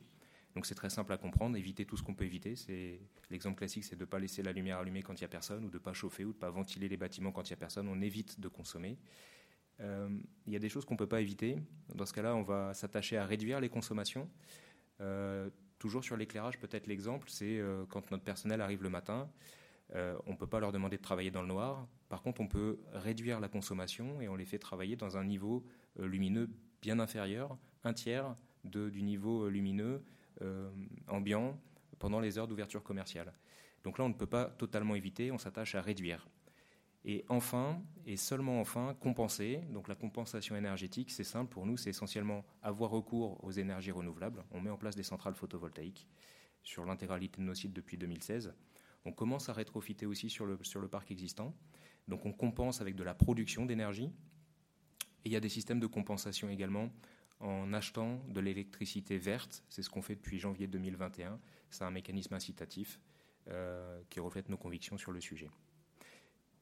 Donc c'est très simple à comprendre, éviter tout ce qu'on peut éviter. C'est, l'exemple classique, c'est de ne pas laisser la lumière allumée quand il n'y a personne, ou de ne pas chauffer, ou de ne pas ventiler les bâtiments quand il n'y a personne. On évite de consommer. Euh, il y a des choses qu'on ne peut pas éviter. Dans ce cas-là, on va s'attacher à réduire les consommations. Euh, toujours sur l'éclairage, peut-être l'exemple, c'est euh, quand notre personnel arrive le matin. Euh, on ne peut pas leur demander de travailler dans le noir. Par contre, on peut réduire la consommation et on les fait travailler dans un niveau euh, lumineux bien inférieur, un tiers de, du niveau lumineux euh, ambiant pendant les heures d'ouverture commerciale. Donc là, on ne peut pas totalement éviter, on s'attache à réduire. Et enfin, et seulement enfin, compenser. Donc la compensation énergétique, c'est simple pour nous, c'est essentiellement avoir recours aux énergies renouvelables. On met en place des centrales photovoltaïques sur l'intégralité de nos sites depuis deux mille seize. On commence à rétrofiter aussi sur le, sur le parc existant. Donc on compense avec de la production d'énergie. Et il y a des systèmes de compensation également en achetant de l'électricité verte. C'est ce qu'on fait depuis janvier deux mille vingt et un. C'est un mécanisme incitatif euh, qui reflète nos convictions sur le sujet.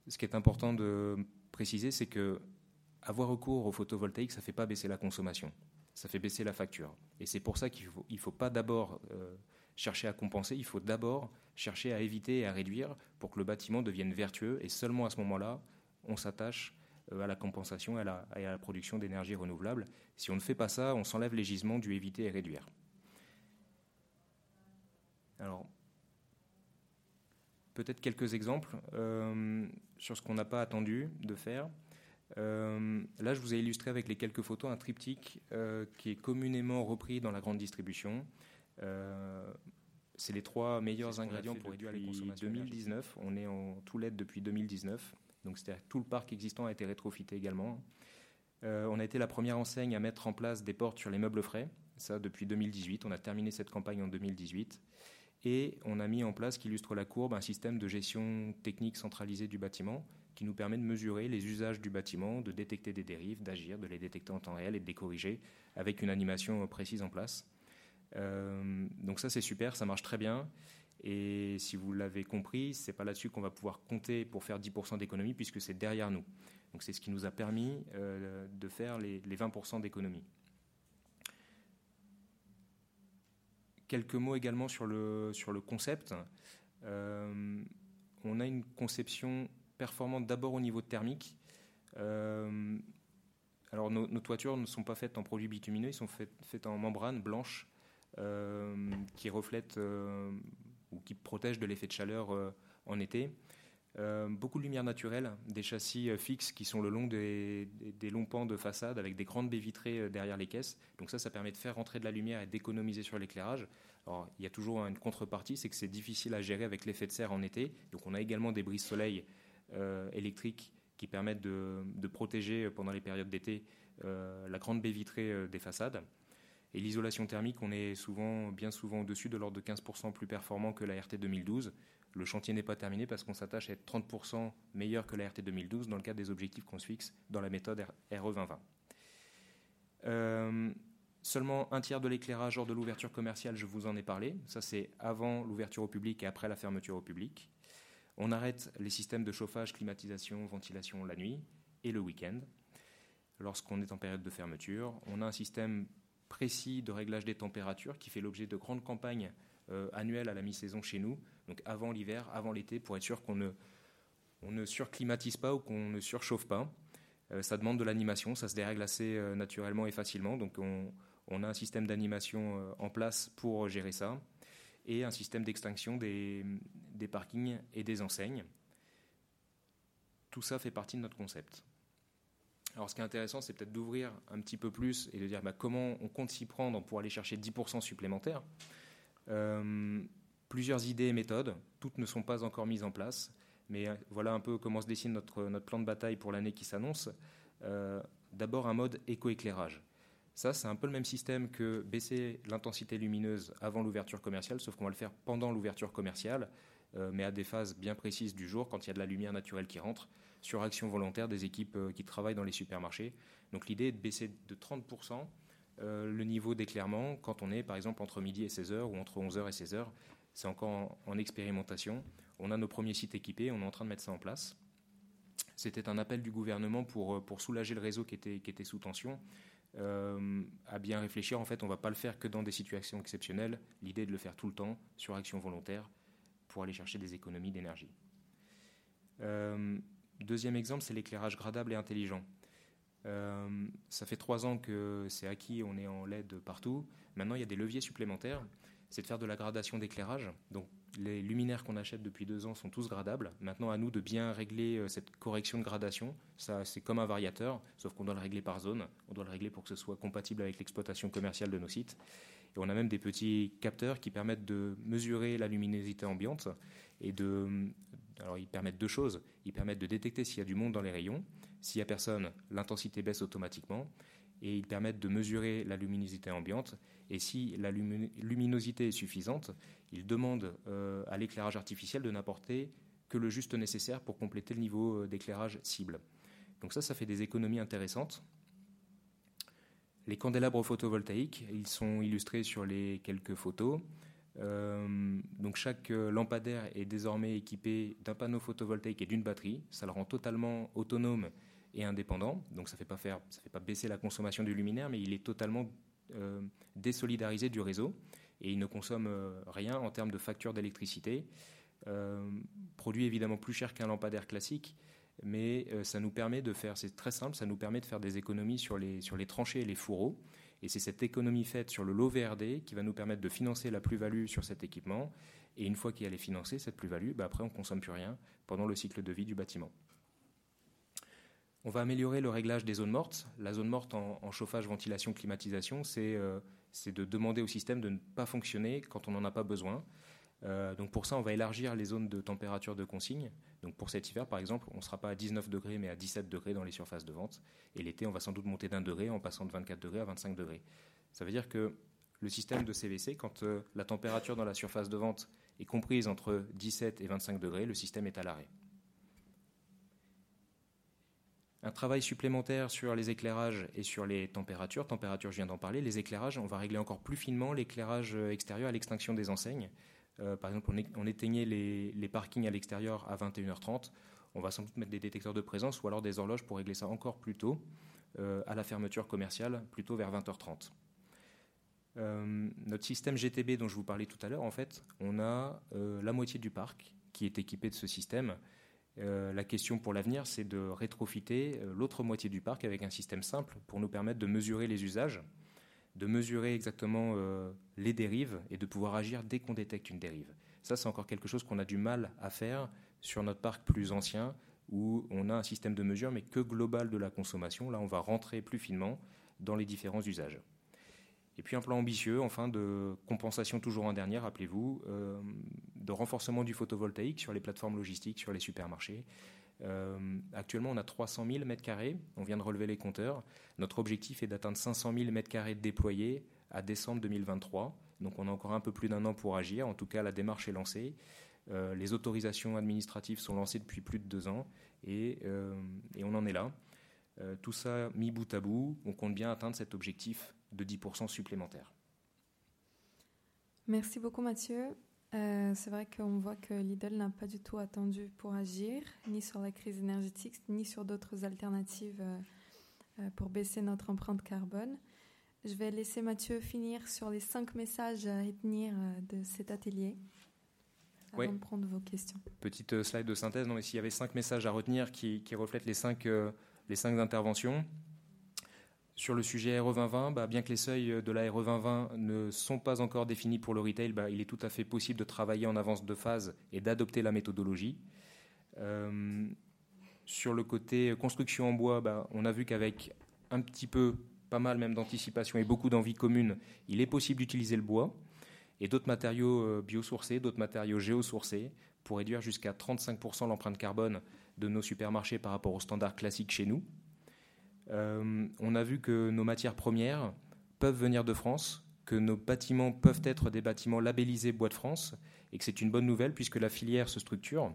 Ce qui est important de préciser, c'est que avoir recours au photovoltaïque, ça ne fait pas baisser la consommation. Ça fait baisser la facture. Et c'est pour ça qu'il ne faut, faut pas d'abord... Euh, chercher à compenser, il faut d'abord chercher à éviter et à réduire pour que le bâtiment devienne vertueux. Et seulement à ce moment-là, on s'attache à la compensation et à la, et à la production d'énergie renouvelable. Si on ne fait pas ça, on s'enlève les gisements du éviter et réduire. Alors, peut-être quelques exemples euh, sur ce qu'on n'a pas attendu de faire. Euh, là, je vous ai illustré avec les quelques photos un triptyque euh, qui est communément repris dans la grande distribution. Euh, C'est les trois meilleurs ingrédients pour réduire les consommations deux mille dix-neuf. On est en tout L E D depuis deux mille dix-neuf. Donc, c'est-à-dire que tout le parc existant a été rétrofité également. Euh, on a été la première enseigne à mettre en place des portes sur les meubles frais. Ça, depuis deux mille dix-huit. On a terminé cette campagne en deux mille dix-huit. Et on a mis en place, qui illustre la courbe, un système de gestion technique centralisée du bâtiment qui nous permet de mesurer les usages du bâtiment, de détecter des dérives, d'agir, de les détecter en temps réel et de les corriger avec une animation précise en place. Euh, donc ça, c'est super, ça marche très bien. Et si vous l'avez compris, ce n'est pas là-dessus qu'on va pouvoir compter pour faire dix pour cent d'économie puisque c'est derrière nous. Donc c'est ce qui nous a permis euh, de faire les, les vingt pour cent d'économie. Quelques mots également sur le, sur le concept. Euh, on a une conception performante d'abord au niveau thermique. Euh, alors nos, nos toitures ne sont pas faites en produits bitumineux, ils sont faites, faites en membrane blanche euh, qui reflète euh, ou qui protège de l'effet de chaleur euh, en été. Euh, beaucoup de lumière naturelle, des châssis euh, fixes qui sont le long des, des, des longs pans de façade avec des grandes baies vitrées euh, derrière les caisses. Donc ça, ça permet de faire rentrer de la lumière et d'économiser sur l'éclairage. Alors, il y a toujours une contrepartie, c'est que c'est difficile à gérer avec l'effet de serre en été. Donc on a également des brises-soleil euh, électriques qui permettent de, de protéger pendant les périodes d'été euh, la grande baie vitrée euh, des façades. Et l'isolation thermique, on est souvent, bien souvent au-dessus de l'ordre de quinze pour cent plus performant que la R T deux mille douze. Le chantier n'est pas terminé parce qu'on s'attache à être trente pour cent meilleur que la R T deux mille douze dans le cadre des objectifs qu'on se fixe dans la méthode R E vingt vingt. Euh, seulement un tiers de l'éclairage hors de l'ouverture commerciale, je vous en ai parlé. Ça, c'est avant l'ouverture au public et après la fermeture au public. On arrête les systèmes de chauffage, climatisation, ventilation la nuit et le week-end. Lorsqu'on est en période de fermeture, on a un système précis de réglage des températures qui fait l'objet de grandes campagnes euh, annuelles à la mi-saison chez nous, donc avant l'hiver, avant l'été, pour être sûr qu'on ne, on ne surclimatise pas ou qu'on ne surchauffe pas. Euh, ça demande de l'animation, ça se dérègle assez euh, naturellement et facilement, donc on, on a un système d'animation euh, en place pour gérer ça, et un système d'extinction des, des parkings et des enseignes. Tout ça fait partie de notre concept. Alors, ce qui est intéressant, c'est peut-être d'ouvrir un petit peu plus et de dire bah, comment on compte s'y prendre pour aller chercher dix pour cent supplémentaires. Euh, plusieurs idées et méthodes, toutes ne sont pas encore mises en place, mais voilà un peu comment se dessine notre, notre plan de bataille pour l'année qui s'annonce. Euh, d'abord, un mode éco-éclairage. Ça, c'est un peu le même système que baisser l'intensité lumineuse avant l'ouverture commerciale, sauf qu'on va le faire pendant l'ouverture commerciale, euh, mais à des phases bien précises du jour, quand il y a de la lumière naturelle qui rentre, sur action volontaire des équipes qui travaillent dans les supermarchés. Donc l'idée est de baisser de trente pour cent le niveau d'éclairement quand on est par exemple entre midi et seize heures ou entre onze heures et seize heures. C'est encore en, en expérimentation. On a nos premiers sites équipés, on est en train de mettre ça en place. C'était un appel du gouvernement pour, pour soulager le réseau qui était, qui était sous tension. Euh, à bien réfléchir, en fait, on ne va pas le faire que dans des situations exceptionnelles. L'idée est de le faire tout le temps sur action volontaire pour aller chercher des économies d'énergie. Euh, Deuxième exemple, c'est l'éclairage gradable et intelligent. Euh, ça fait trois ans que c'est acquis, on est en L E D partout. Maintenant, il y a des leviers supplémentaires. C'est de faire de la gradation d'éclairage. Donc, les luminaires qu'on achète depuis deux ans sont tous gradables. Maintenant, à nous de bien régler euh, cette correction de gradation. Ça, c'est comme un variateur, sauf qu'on doit le régler par zone. On doit le régler pour que ce soit compatible avec l'exploitation commerciale de nos sites. Et on a même des petits capteurs qui permettent de mesurer la luminosité ambiante et de... Alors, ils permettent deux choses. Ils permettent de détecter s'il y a du monde dans les rayons. S'il n'y a personne, l'intensité baisse automatiquement. Et ils permettent de mesurer la luminosité ambiante. Et si la luminosité est suffisante, ils demandent euh, à l'éclairage artificiel de n'apporter que le juste nécessaire pour compléter le niveau d'éclairage cible. Donc ça, ça fait des économies intéressantes. Les candélabres photovoltaïques, ils sont illustrés sur les quelques photos. Euh, donc chaque lampadaire est désormais équipé d'un panneau photovoltaïque et d'une batterie. Ça le rend totalement autonome et indépendant. Donc ça ne fait pas faire, ça fait pas baisser la consommation du luminaire, mais il est totalement euh, désolidarisé du réseau et il ne consomme euh, rien en termes de facture d'électricité. Euh, produit évidemment plus cher qu'un lampadaire classique, mais euh, ça nous permet de faire, c'est très simple, ça nous permet de faire des économies sur les, sur les tranchées et les fourreaux. Et c'est cette économie faite sur le lot V R D qui va nous permettre de financer la plus-value sur cet équipement. Et une fois qu'elle est financée, cette plus-value, bah après, on ne consomme plus rien pendant le cycle de vie du bâtiment. On va améliorer le réglage des zones mortes. La zone morte en, en chauffage, ventilation, climatisation, c'est, euh, c'est de demander au système de ne pas fonctionner quand on n'en a pas besoin. Euh, donc pour ça, on va élargir les zones de température de consigne. Donc pour cet hiver, par exemple, on ne sera pas à dix-neuf degrés, mais à dix-sept degrés dans les surfaces de vente. Et l'été, on va sans doute monter d'un degré en passant de vingt-quatre degrés à vingt-cinq degrés. Ça veut dire que le système de C V C, quand euh, la température dans la surface de vente est comprise entre dix-sept et vingt-cinq degrés, le système est à l'arrêt. Un travail supplémentaire sur les éclairages et sur les températures. Température, je viens d'en parler. Les éclairages, on va régler encore plus finement l'éclairage extérieur à l'extinction des enseignes. Euh, par exemple, on, é- on éteignait les, les parkings à l'extérieur à vingt et une heures trente. On va sans doute mettre des détecteurs de présence ou alors des horloges pour régler ça encore plus tôt, euh, à la fermeture commerciale, plutôt vers vingt heures trente. Euh, notre système G T B dont je vous parlais tout à l'heure, en fait, on a euh, la moitié du parc qui est équipé de ce système. Euh, la question pour l'avenir, c'est de rétrofiter euh, l'autre moitié du parc avec un système simple pour nous permettre de mesurer les usages, de mesurer exactement euh, les dérives et de pouvoir agir dès qu'on détecte une dérive. Ça, c'est encore quelque chose qu'on a du mal à faire sur notre parc plus ancien où on a un système de mesure mais que global de la consommation. Là, on va rentrer plus finement dans les différents usages. Et puis un plan ambitieux, enfin, de compensation toujours en dernière, rappelez-vous, euh, de renforcement du photovoltaïque sur les plateformes logistiques, sur les supermarchés. Euh, actuellement, on a trois cent mille mètres carrés, on vient de relever les compteurs. Notre objectif est d'atteindre cinq cent mille mètres carrés déployés à décembre deux mille vingt-trois. Donc on a encore un peu plus d'un an pour agir. En tout cas, la démarche est lancée. Euh, les autorisations administratives sont lancées depuis plus de deux ans et, euh, et on en est là. Euh, tout ça mis bout à bout, on compte bien atteindre cet objectif de dix pour cent supplémentaire. Merci beaucoup Mathieu. Euh, c'est vrai qu'on voit que Lidl n'a pas du tout attendu pour agir, ni sur la crise énergétique, ni sur d'autres alternatives euh, pour baisser notre empreinte carbone. Je vais laisser Mathieu finir sur les cinq messages à retenir de cet atelier. Avant ouais. de prendre vos questions. Petite euh, slide de synthèse. Non, mais s'il y avait cinq messages à retenir qui, qui reflètent les cinq, euh, les cinq interventions. Sur le sujet R E vingt vingt, bah, bien que les seuils de la R E vingt vingt ne sont pas encore définis pour le retail, bah, il est tout à fait possible de travailler en avance de phase et d'adopter la méthodologie. Euh, sur le côté construction en bois, bah, on a vu qu'avec un petit peu, pas mal même d'anticipation et beaucoup d'envie commune, il est possible d'utiliser le bois et d'autres matériaux biosourcés, d'autres matériaux géosourcés pour réduire jusqu'à trente-cinq pour cent l'empreinte carbone de nos supermarchés par rapport aux standards classiques chez nous. Euh, on a vu que nos matières premières peuvent venir de France, que nos bâtiments peuvent être des bâtiments labellisés Bois de France et que c'est une bonne nouvelle puisque la filière se structure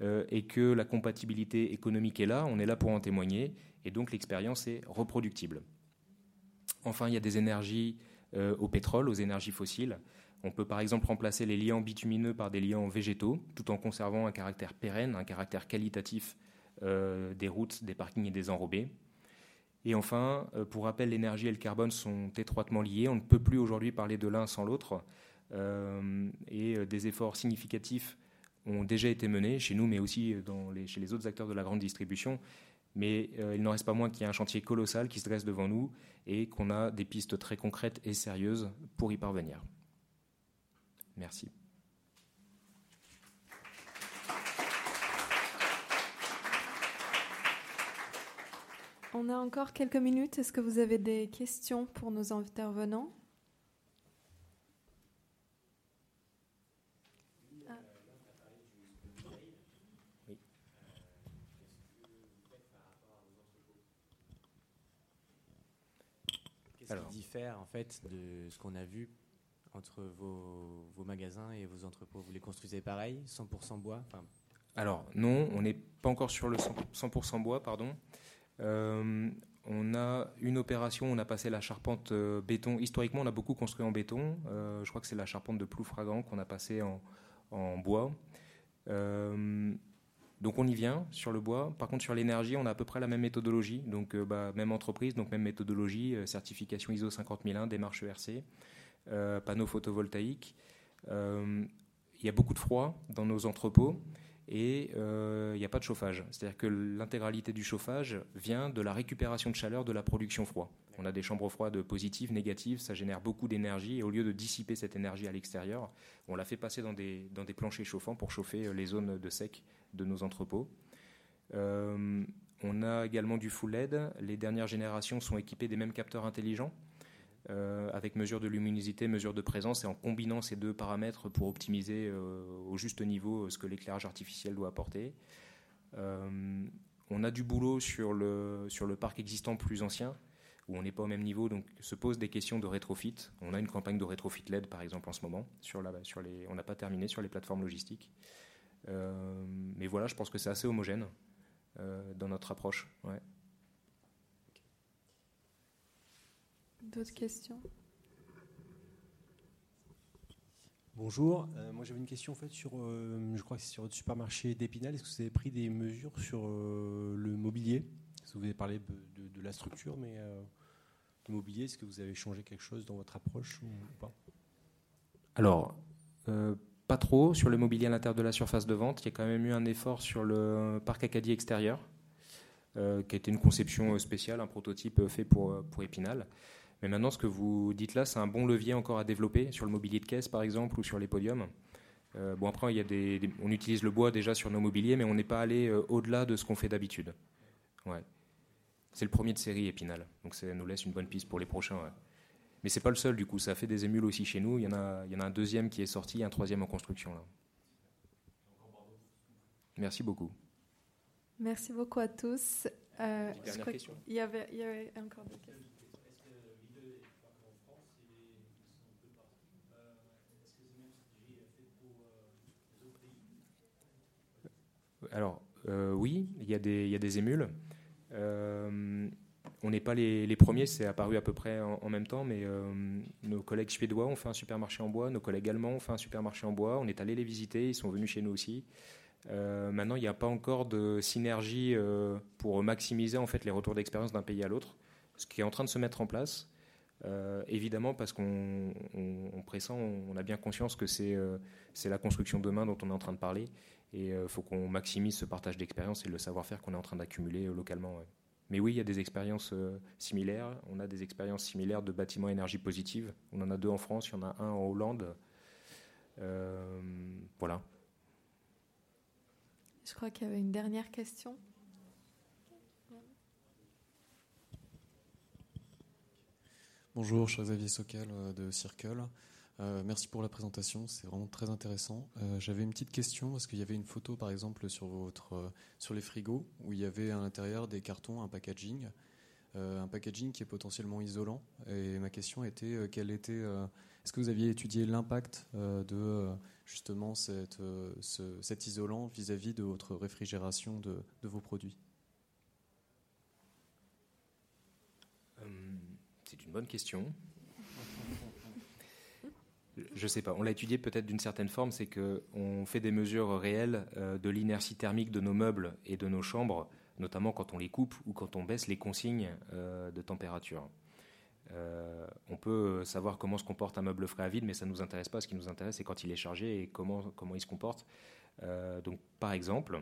euh, et que la compatibilité économique est là, on est là pour en témoigner et donc l'expérience est reproductible. Enfin, il y a des énergies euh, au pétrole, aux énergies fossiles. On peut par exemple remplacer les liants bitumineux par des liants végétaux tout en conservant un caractère pérenne, un caractère qualitatif euh, des routes, des parkings et des enrobés. Et enfin, pour rappel, l'énergie et le carbone sont étroitement liés. On ne peut plus aujourd'hui parler de l'un sans l'autre. Euh, et des efforts significatifs ont déjà été menés chez nous, mais aussi dans les, chez les autres acteurs de la grande distribution. Mais euh, il n'en reste pas moins qu'il y a un chantier colossal qui se dresse devant nous et qu'on a des pistes très concrètes et sérieuses pour y parvenir. Merci. On a encore quelques minutes. Est-ce que vous avez des questions pour nos intervenants ? Ah. Oui. Qu'est-ce qui diffère en fait de ce qu'on a vu entre vos, vos magasins et vos entrepôts ? Vous les construisez pareil, cent pour cent bois ? Enfin... Alors non, on n'est pas encore sur le cent pour cent bois, pardon. Euh, on a une opération, on a passé la charpente euh, béton. Historiquement, on a beaucoup construit en béton. Euh, je crois que c'est la charpente de Ploufragan qu'on a passée en, en bois. Euh, donc on y vient sur le bois. Par contre, sur l'énergie, on a à peu près la même méthodologie. Donc euh, bah, même entreprise, donc même méthodologie, euh, certification I S O cinquante mille un, démarche E R C, euh, panneaux photovoltaïques. Euh, il y a beaucoup de froid dans nos entrepôts. Et il euh, n'y a pas de chauffage. C'est-à-dire que l'intégralité du chauffage vient de la récupération de chaleur de la production froid. On a des chambres froides positives, négatives, ça génère beaucoup d'énergie. Et au lieu de dissiper cette énergie à l'extérieur, on la fait passer dans des, dans des planchers chauffants pour chauffer les zones de sec de nos entrepôts. Euh, On a également du full L E D. Les dernières générations sont équipées des mêmes capteurs intelligents, euh, avec mesure de luminosité, mesure de présence, et en combinant ces deux paramètres pour optimiser euh, au juste niveau ce que l'éclairage artificiel doit apporter. Euh, on a du boulot sur le, sur le parc existant plus ancien, où on n'est pas au même niveau, donc se posent des questions de rétrofit. On a une campagne de rétrofit L E D, par exemple, en ce moment. Sur la, sur les, on n'a pas terminé sur les plateformes logistiques. Euh, mais voilà, je pense que c'est assez homogène. Euh, dans notre approche. Ouais. D'autres questions ? Bonjour, euh, moi j'avais une question en fait sur, euh, je crois que c'est sur votre supermarché d'Épinal. Est-ce que vous avez pris des mesures sur euh, le mobilier ? Parce que vous avez parlé de, de, de la structure, mais euh, le mobilier, est-ce que vous avez changé quelque chose dans votre approche ou pas ? Alors, euh, pas trop. Sur le mobilier à l'intérieur de la surface de vente, il y a quand même eu un effort sur le parc Acadie extérieur, euh, qui a été une conception spéciale, un prototype fait pour, pour Épinal. Mais maintenant, ce que vous dites là, c'est un bon levier encore à développer sur le mobilier de caisse, par exemple, ou sur les podiums. Euh, bon, après, il y a des, des, on utilise le bois déjà sur nos mobiliers, mais on n'est pas allé euh, au-delà de ce qu'on fait d'habitude. Ouais. C'est le premier de série, Épinal. Donc, ça nous laisse une bonne piste pour les prochains. Ouais. Mais c'est pas le seul, du coup, ça fait des émules aussi chez nous. Il y en a, il y en a un deuxième qui est sorti, un troisième en construction là. Merci beaucoup. Merci beaucoup à tous. Euh, je crois qu'il y avait, il y avait encore des questions. Est-ce que Lidl est pas qu'en France, ils sont un peu partout. Est-ce que c'est même stratégie fait pour les autres pays ? Alors euh, oui, il y a des, il y a des émules. Euh, On n'est pas les, les premiers, c'est apparu à peu près en, en même temps, mais euh, nos collègues suédois ont fait un supermarché en bois, nos collègues allemands ont fait un supermarché en bois, on est allé les visiter, ils sont venus chez nous aussi. Euh, maintenant, il n'y a pas encore de synergie euh, pour maximiser en fait, les retours d'expérience d'un pays à l'autre, ce qui est en train de se mettre en place, euh, évidemment parce qu'on on, on pressent, on, on a bien conscience que c'est, euh, c'est la construction de demain dont on est en train de parler, et il euh, faut qu'on maximise ce partage d'expérience et le savoir-faire qu'on est en train d'accumuler euh, localement. Ouais. Mais oui, il y a des expériences euh, similaires. On a des expériences similaires de bâtiments énergie positive. On en a deux en France, il y en a un en Hollande. Euh, voilà. Je crois qu'il y avait une dernière question. Bonjour, je suis Xavier Socal de Circle. Euh, merci pour la présentation, c'est vraiment très intéressant. Euh, j'avais une petite question, parce qu'il y avait une photo par exemple sur, votre, euh, sur les frigos où il y avait à l'intérieur des cartons un packaging, euh, un packaging qui est potentiellement isolant. Et ma question était, euh, quelle était, euh, est-ce que vous aviez étudié l'impact euh, de euh, justement cette, euh, ce, cet isolant vis-à-vis de votre réfrigération de, de vos produits ? Hum, c'est une bonne question. Je ne sais pas. On l'a étudié peut-être d'une certaine forme, c'est qu'on fait des mesures réelles euh, de l'inertie thermique de nos meubles et de nos chambres, notamment quand on les coupe ou quand on baisse les consignes euh, de température. Euh, on peut savoir comment se comporte un meuble frais à vide, mais ça ne nous intéresse pas. Ce qui nous intéresse, c'est quand il est chargé et comment, comment il se comporte. Euh, donc, par exemple,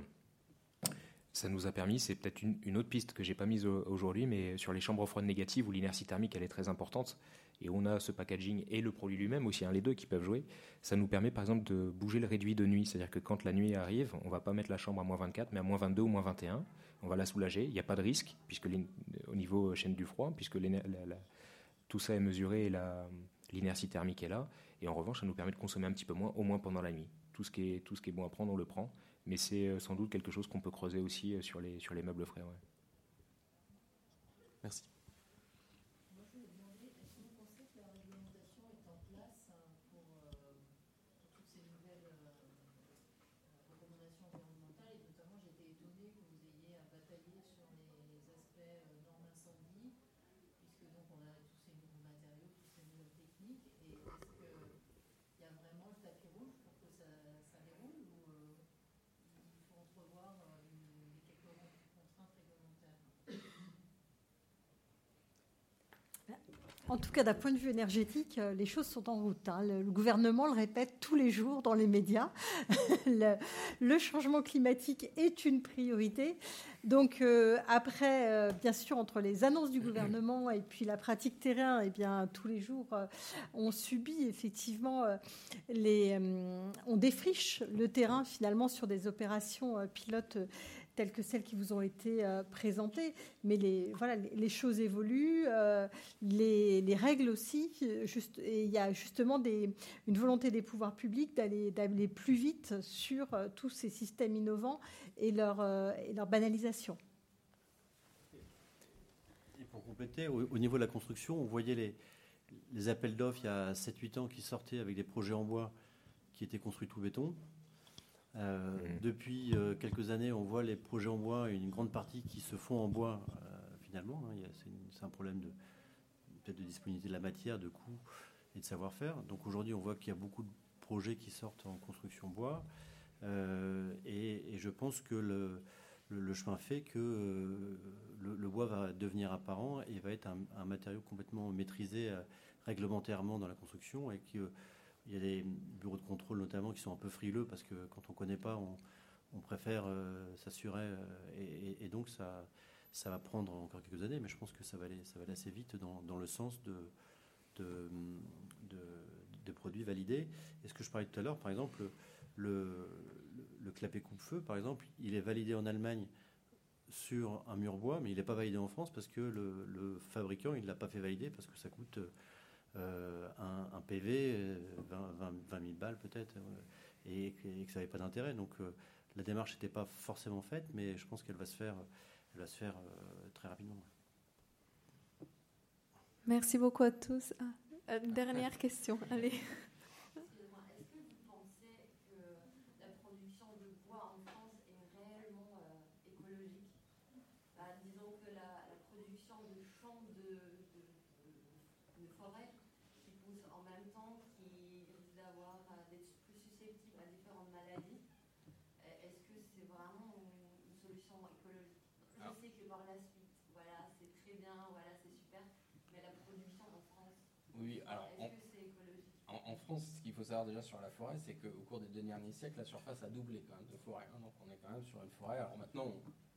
ça nous a permis, c'est peut-être une, une autre piste que je n'ai pas mise aujourd'hui, mais sur les chambres froides négatives où l'inertie thermique elle est très importante, et on a ce packaging et le produit lui-même aussi, hein, les deux qui peuvent jouer, ça nous permet par exemple de bouger le réduit de nuit, c'est-à-dire que quand la nuit arrive, on ne va pas mettre la chambre à moins vingt-quatre, mais à moins vingt-deux ou moins vingt et un, on va la soulager, il n'y a pas de risque puisque au niveau chaîne du froid, puisque la, la, tout ça est mesuré et la, l'inertie thermique est là, et en revanche ça nous permet de consommer un petit peu moins, au moins pendant la nuit. Tout ce qui est, tout ce qui est bon à prendre, on le prend, mais c'est sans doute quelque chose qu'on peut creuser aussi sur les, sur les meubles frais. Ouais. Merci. En tout cas, d'un point de vue énergétique, les choses sont en route. Hein. Le, le gouvernement le répète tous les jours dans les médias. le, le changement climatique est une priorité. Donc euh, après, euh, bien sûr, entre les annonces du gouvernement et puis la pratique terrain, eh bien, tous les jours, euh, on subit effectivement, euh, les, euh, on défriche le terrain finalement sur des opérations euh, pilotes telles que celles qui vous ont été euh, présentées. Mais les, voilà, les, les choses évoluent, euh, les, les règles aussi. Juste, et il y a justement des, une volonté des pouvoirs publics d'aller, d'aller plus vite sur euh, tous ces systèmes innovants et leur, euh, et leur banalisation. Et pour compléter, au, au niveau de la construction, on voyait les, les appels d'offres il y a sept huit ans qui sortaient avec des projets en bois qui étaient construits tout béton. Euh, mmh. Depuis euh, quelques années, on voit les projets en bois, une grande partie qui se font en bois, euh, finalement. Hein, y a, c'est, une, c'est un problème de, peut-être de disponibilité de la matière, de coût et de savoir-faire. Donc aujourd'hui, on voit qu'il y a beaucoup de projets qui sortent en construction bois. Euh, et, et je pense que le, le, le chemin fait que euh, le, le bois va devenir apparent et va être un, un matériau complètement maîtrisé euh, réglementairement dans la construction et que... Il y a des bureaux de contrôle notamment qui sont un peu frileux parce que quand on ne connaît pas, on, on préfère euh, s'assurer. Euh, et, et donc, ça, ça va prendre encore quelques années, mais je pense que ça va aller, ça va aller assez vite dans, dans le sens de, de, de, de produits validés. Et ce que je parlais tout à l'heure, par exemple, le, le, le clapet coupe-feu, par exemple, il est validé en Allemagne sur un mur bois, mais il n'est pas validé en France parce que le, le fabricant, il ne l'a pas fait valider parce que ça coûte... Euh, un, un P V, euh, vingt mille balles peut-être, euh, et, et que ça n'avait pas d'intérêt. Donc euh, la démarche n'était pas forcément faite, mais je pense qu'elle va se faire, elle va se faire euh, très rapidement. Merci beaucoup à tous. Ah, euh, dernière ah. question, allez. Excusez-moi, est-ce que vous pensez que la production de bois en France est réellement euh, écologique ? Bah, disons que la, la production de champs de, de, de, de forêt en même temps qui risque d'avoir d'être plus susceptibles à différentes maladies. Est-ce que c'est vraiment une solution écologique ? Je sais que par la suite, voilà, c'est très bien, voilà, c'est super, mais la production en France, oui, alors, est-ce en, que c'est écologique ? En, en France, ce qu'il faut savoir déjà sur la forêt, c'est qu'au cours des deux derniers siècles, la surface a doublé quand même de forêt. Hein, donc on est quand même sur une forêt. Alors maintenant,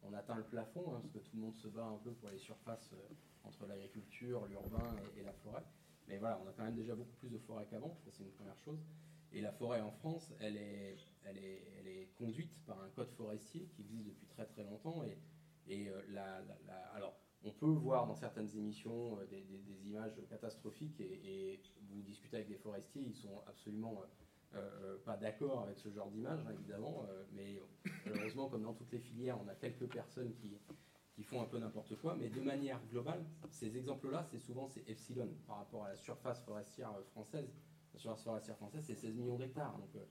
on, on atteint le plafond, hein, parce que tout le monde se bat un peu pour les surfaces euh, entre l'agriculture, l'urbain et, et la forêt. Mais voilà, on a quand même déjà beaucoup plus de forêt qu'avant, ça c'est une première chose. Et la forêt en France, elle est, elle est, elle est conduite par un code forestier qui existe depuis très très longtemps. Et, et la, la, la, alors, on peut voir dans certaines émissions des, des, des images catastrophiques et, et vous discutez avec des forestiers, ils sont absolument euh, pas d'accord avec ce genre d'image, évidemment. Mais malheureusement, comme dans toutes les filières, on a quelques personnes qui... qui font un peu n'importe quoi, mais de manière globale, ces exemples-là, c'est souvent c'est epsilon par rapport à la surface forestière française. La surface forestière française, c'est seize millions d'hectares. Donc,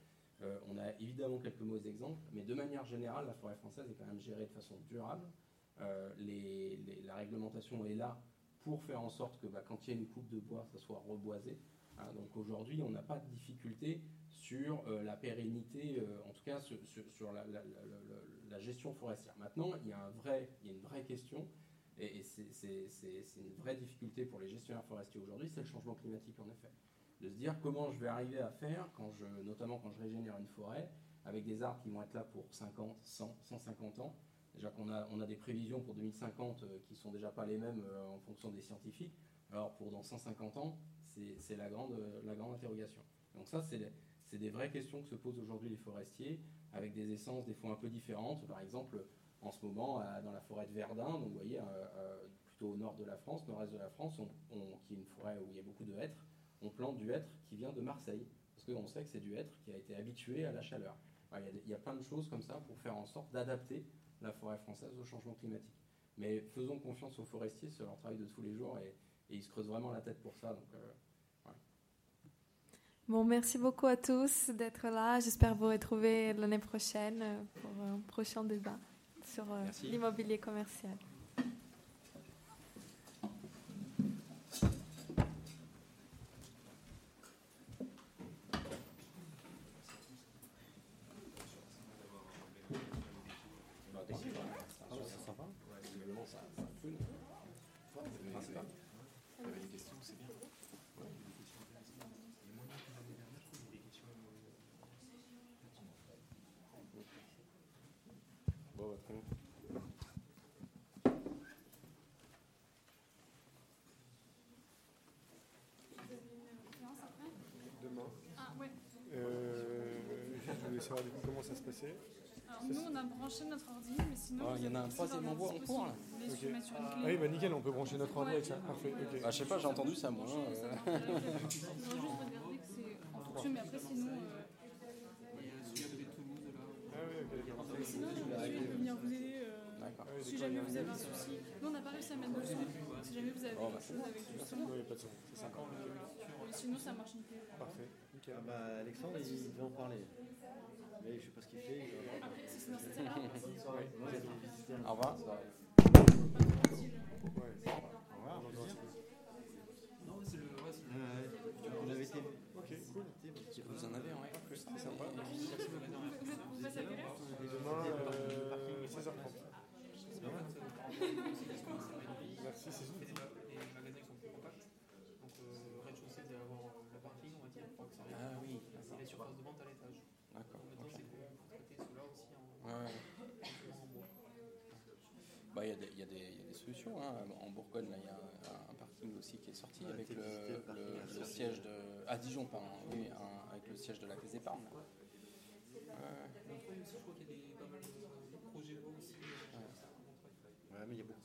euh, on a évidemment quelques mauvais exemples, mais de manière générale, la forêt française est quand même gérée de façon durable. Euh, les, les, la réglementation est là pour faire en sorte que bah, quand il y a une coupe de bois, ça soit reboisé. Hein, donc aujourd'hui, on n'a pas de difficulté sur euh, la pérennité, euh, en tout cas sur, sur, sur la, la, la, la, la gestion forestière. Maintenant, il y a, un vrai, il y a une vraie question, et, et c'est, c'est, c'est, c'est une vraie difficulté pour les gestionnaires forestiers aujourd'hui, c'est le changement climatique en effet. De se dire comment je vais arriver à faire, quand je, notamment quand je régénère une forêt, avec des arbres qui vont être là pour cinquante, cent, cent cinquante ans. Déjà qu'on a, on a des prévisions pour deux mille cinquante euh, qui ne sont déjà pas les mêmes euh, en fonction des scientifiques. Alors pour dans cent cinquante ans, c'est, c'est la, grande, euh, la grande interrogation. Donc ça, c'est... C'est des vraies questions que se posent aujourd'hui les forestiers, avec des essences des fois un peu différentes. Par exemple, en ce moment, dans la forêt de Verdun, donc vous voyez, plutôt au nord de la France, nord-est de la France, on, on, qui est une forêt où il y a beaucoup de hêtres, on plante du hêtre qui vient de Marseille, parce qu'on sait que c'est du hêtre qui a été habitué à la chaleur. Alors, il, y a, il y a plein de choses comme ça pour faire en sorte d'adapter la forêt française au changement climatique. Mais faisons confiance aux forestiers, c'est leur travail de tous les jours, et, et ils se creusent vraiment la tête pour ça. Donc, euh, Bon, merci beaucoup à tous d'être là. J'espère vous retrouver l'année prochaine pour un prochain débat sur merci. L'immobilier commercial. Demain. Ah ouais. Euh, je voulais savoir du coup comment ça se passait. Ah Alors nous, on a branché notre ordi, mais sinon... Il y en a un troisième embout en cours, là. Okay. Ah oui, bah nickel, on peut brancher notre ordi avec ça. Parfait. Okay. Bah, je sais pas, j'ai entendu ça, moi. On va juste regarder que c'est en fonction, mais après, sinon... Mais sinon, je peux venir vous aider euh, si jamais vous avez un souci. Nous, on n'a pas réussi à mettre le son. Si jamais vous avez oh, bah, quelque chose avec du son. Oui, pas de son. C'est sympa. Mais sinon, ça marche nickel. Parfait. Nickel. Ah bah, Alexandre, il devait en parler. Mais je ne sais pas ce qu'il fait. Il... Après, c'est sinon, c'était là. Bonne soirée. Au revoir. Au revoir. Non, c'est le... On avait été... Ok, cool. Vous en avez, ouais. C'est sympa. Vous passez à quelle heure ? Demain, seize heures trente. Merci, c'est tout. Les magasins sont plus compacts. Donc, au rez-de-chaussée, vous allez avoir le parking, on va dire. Ah oui. Et les surfaces de vente à l'étage. D'accord. En même temps, c'est pour traiter cela aussi en bois. Bah, il y a des solutions. En Bourgogne, il y a un parking aussi qui est sorti avec le siège de... À Dijon, pardon. Oui, avec le siège de la Caisse d'Épargne. Ouais, mais il y a beaucoup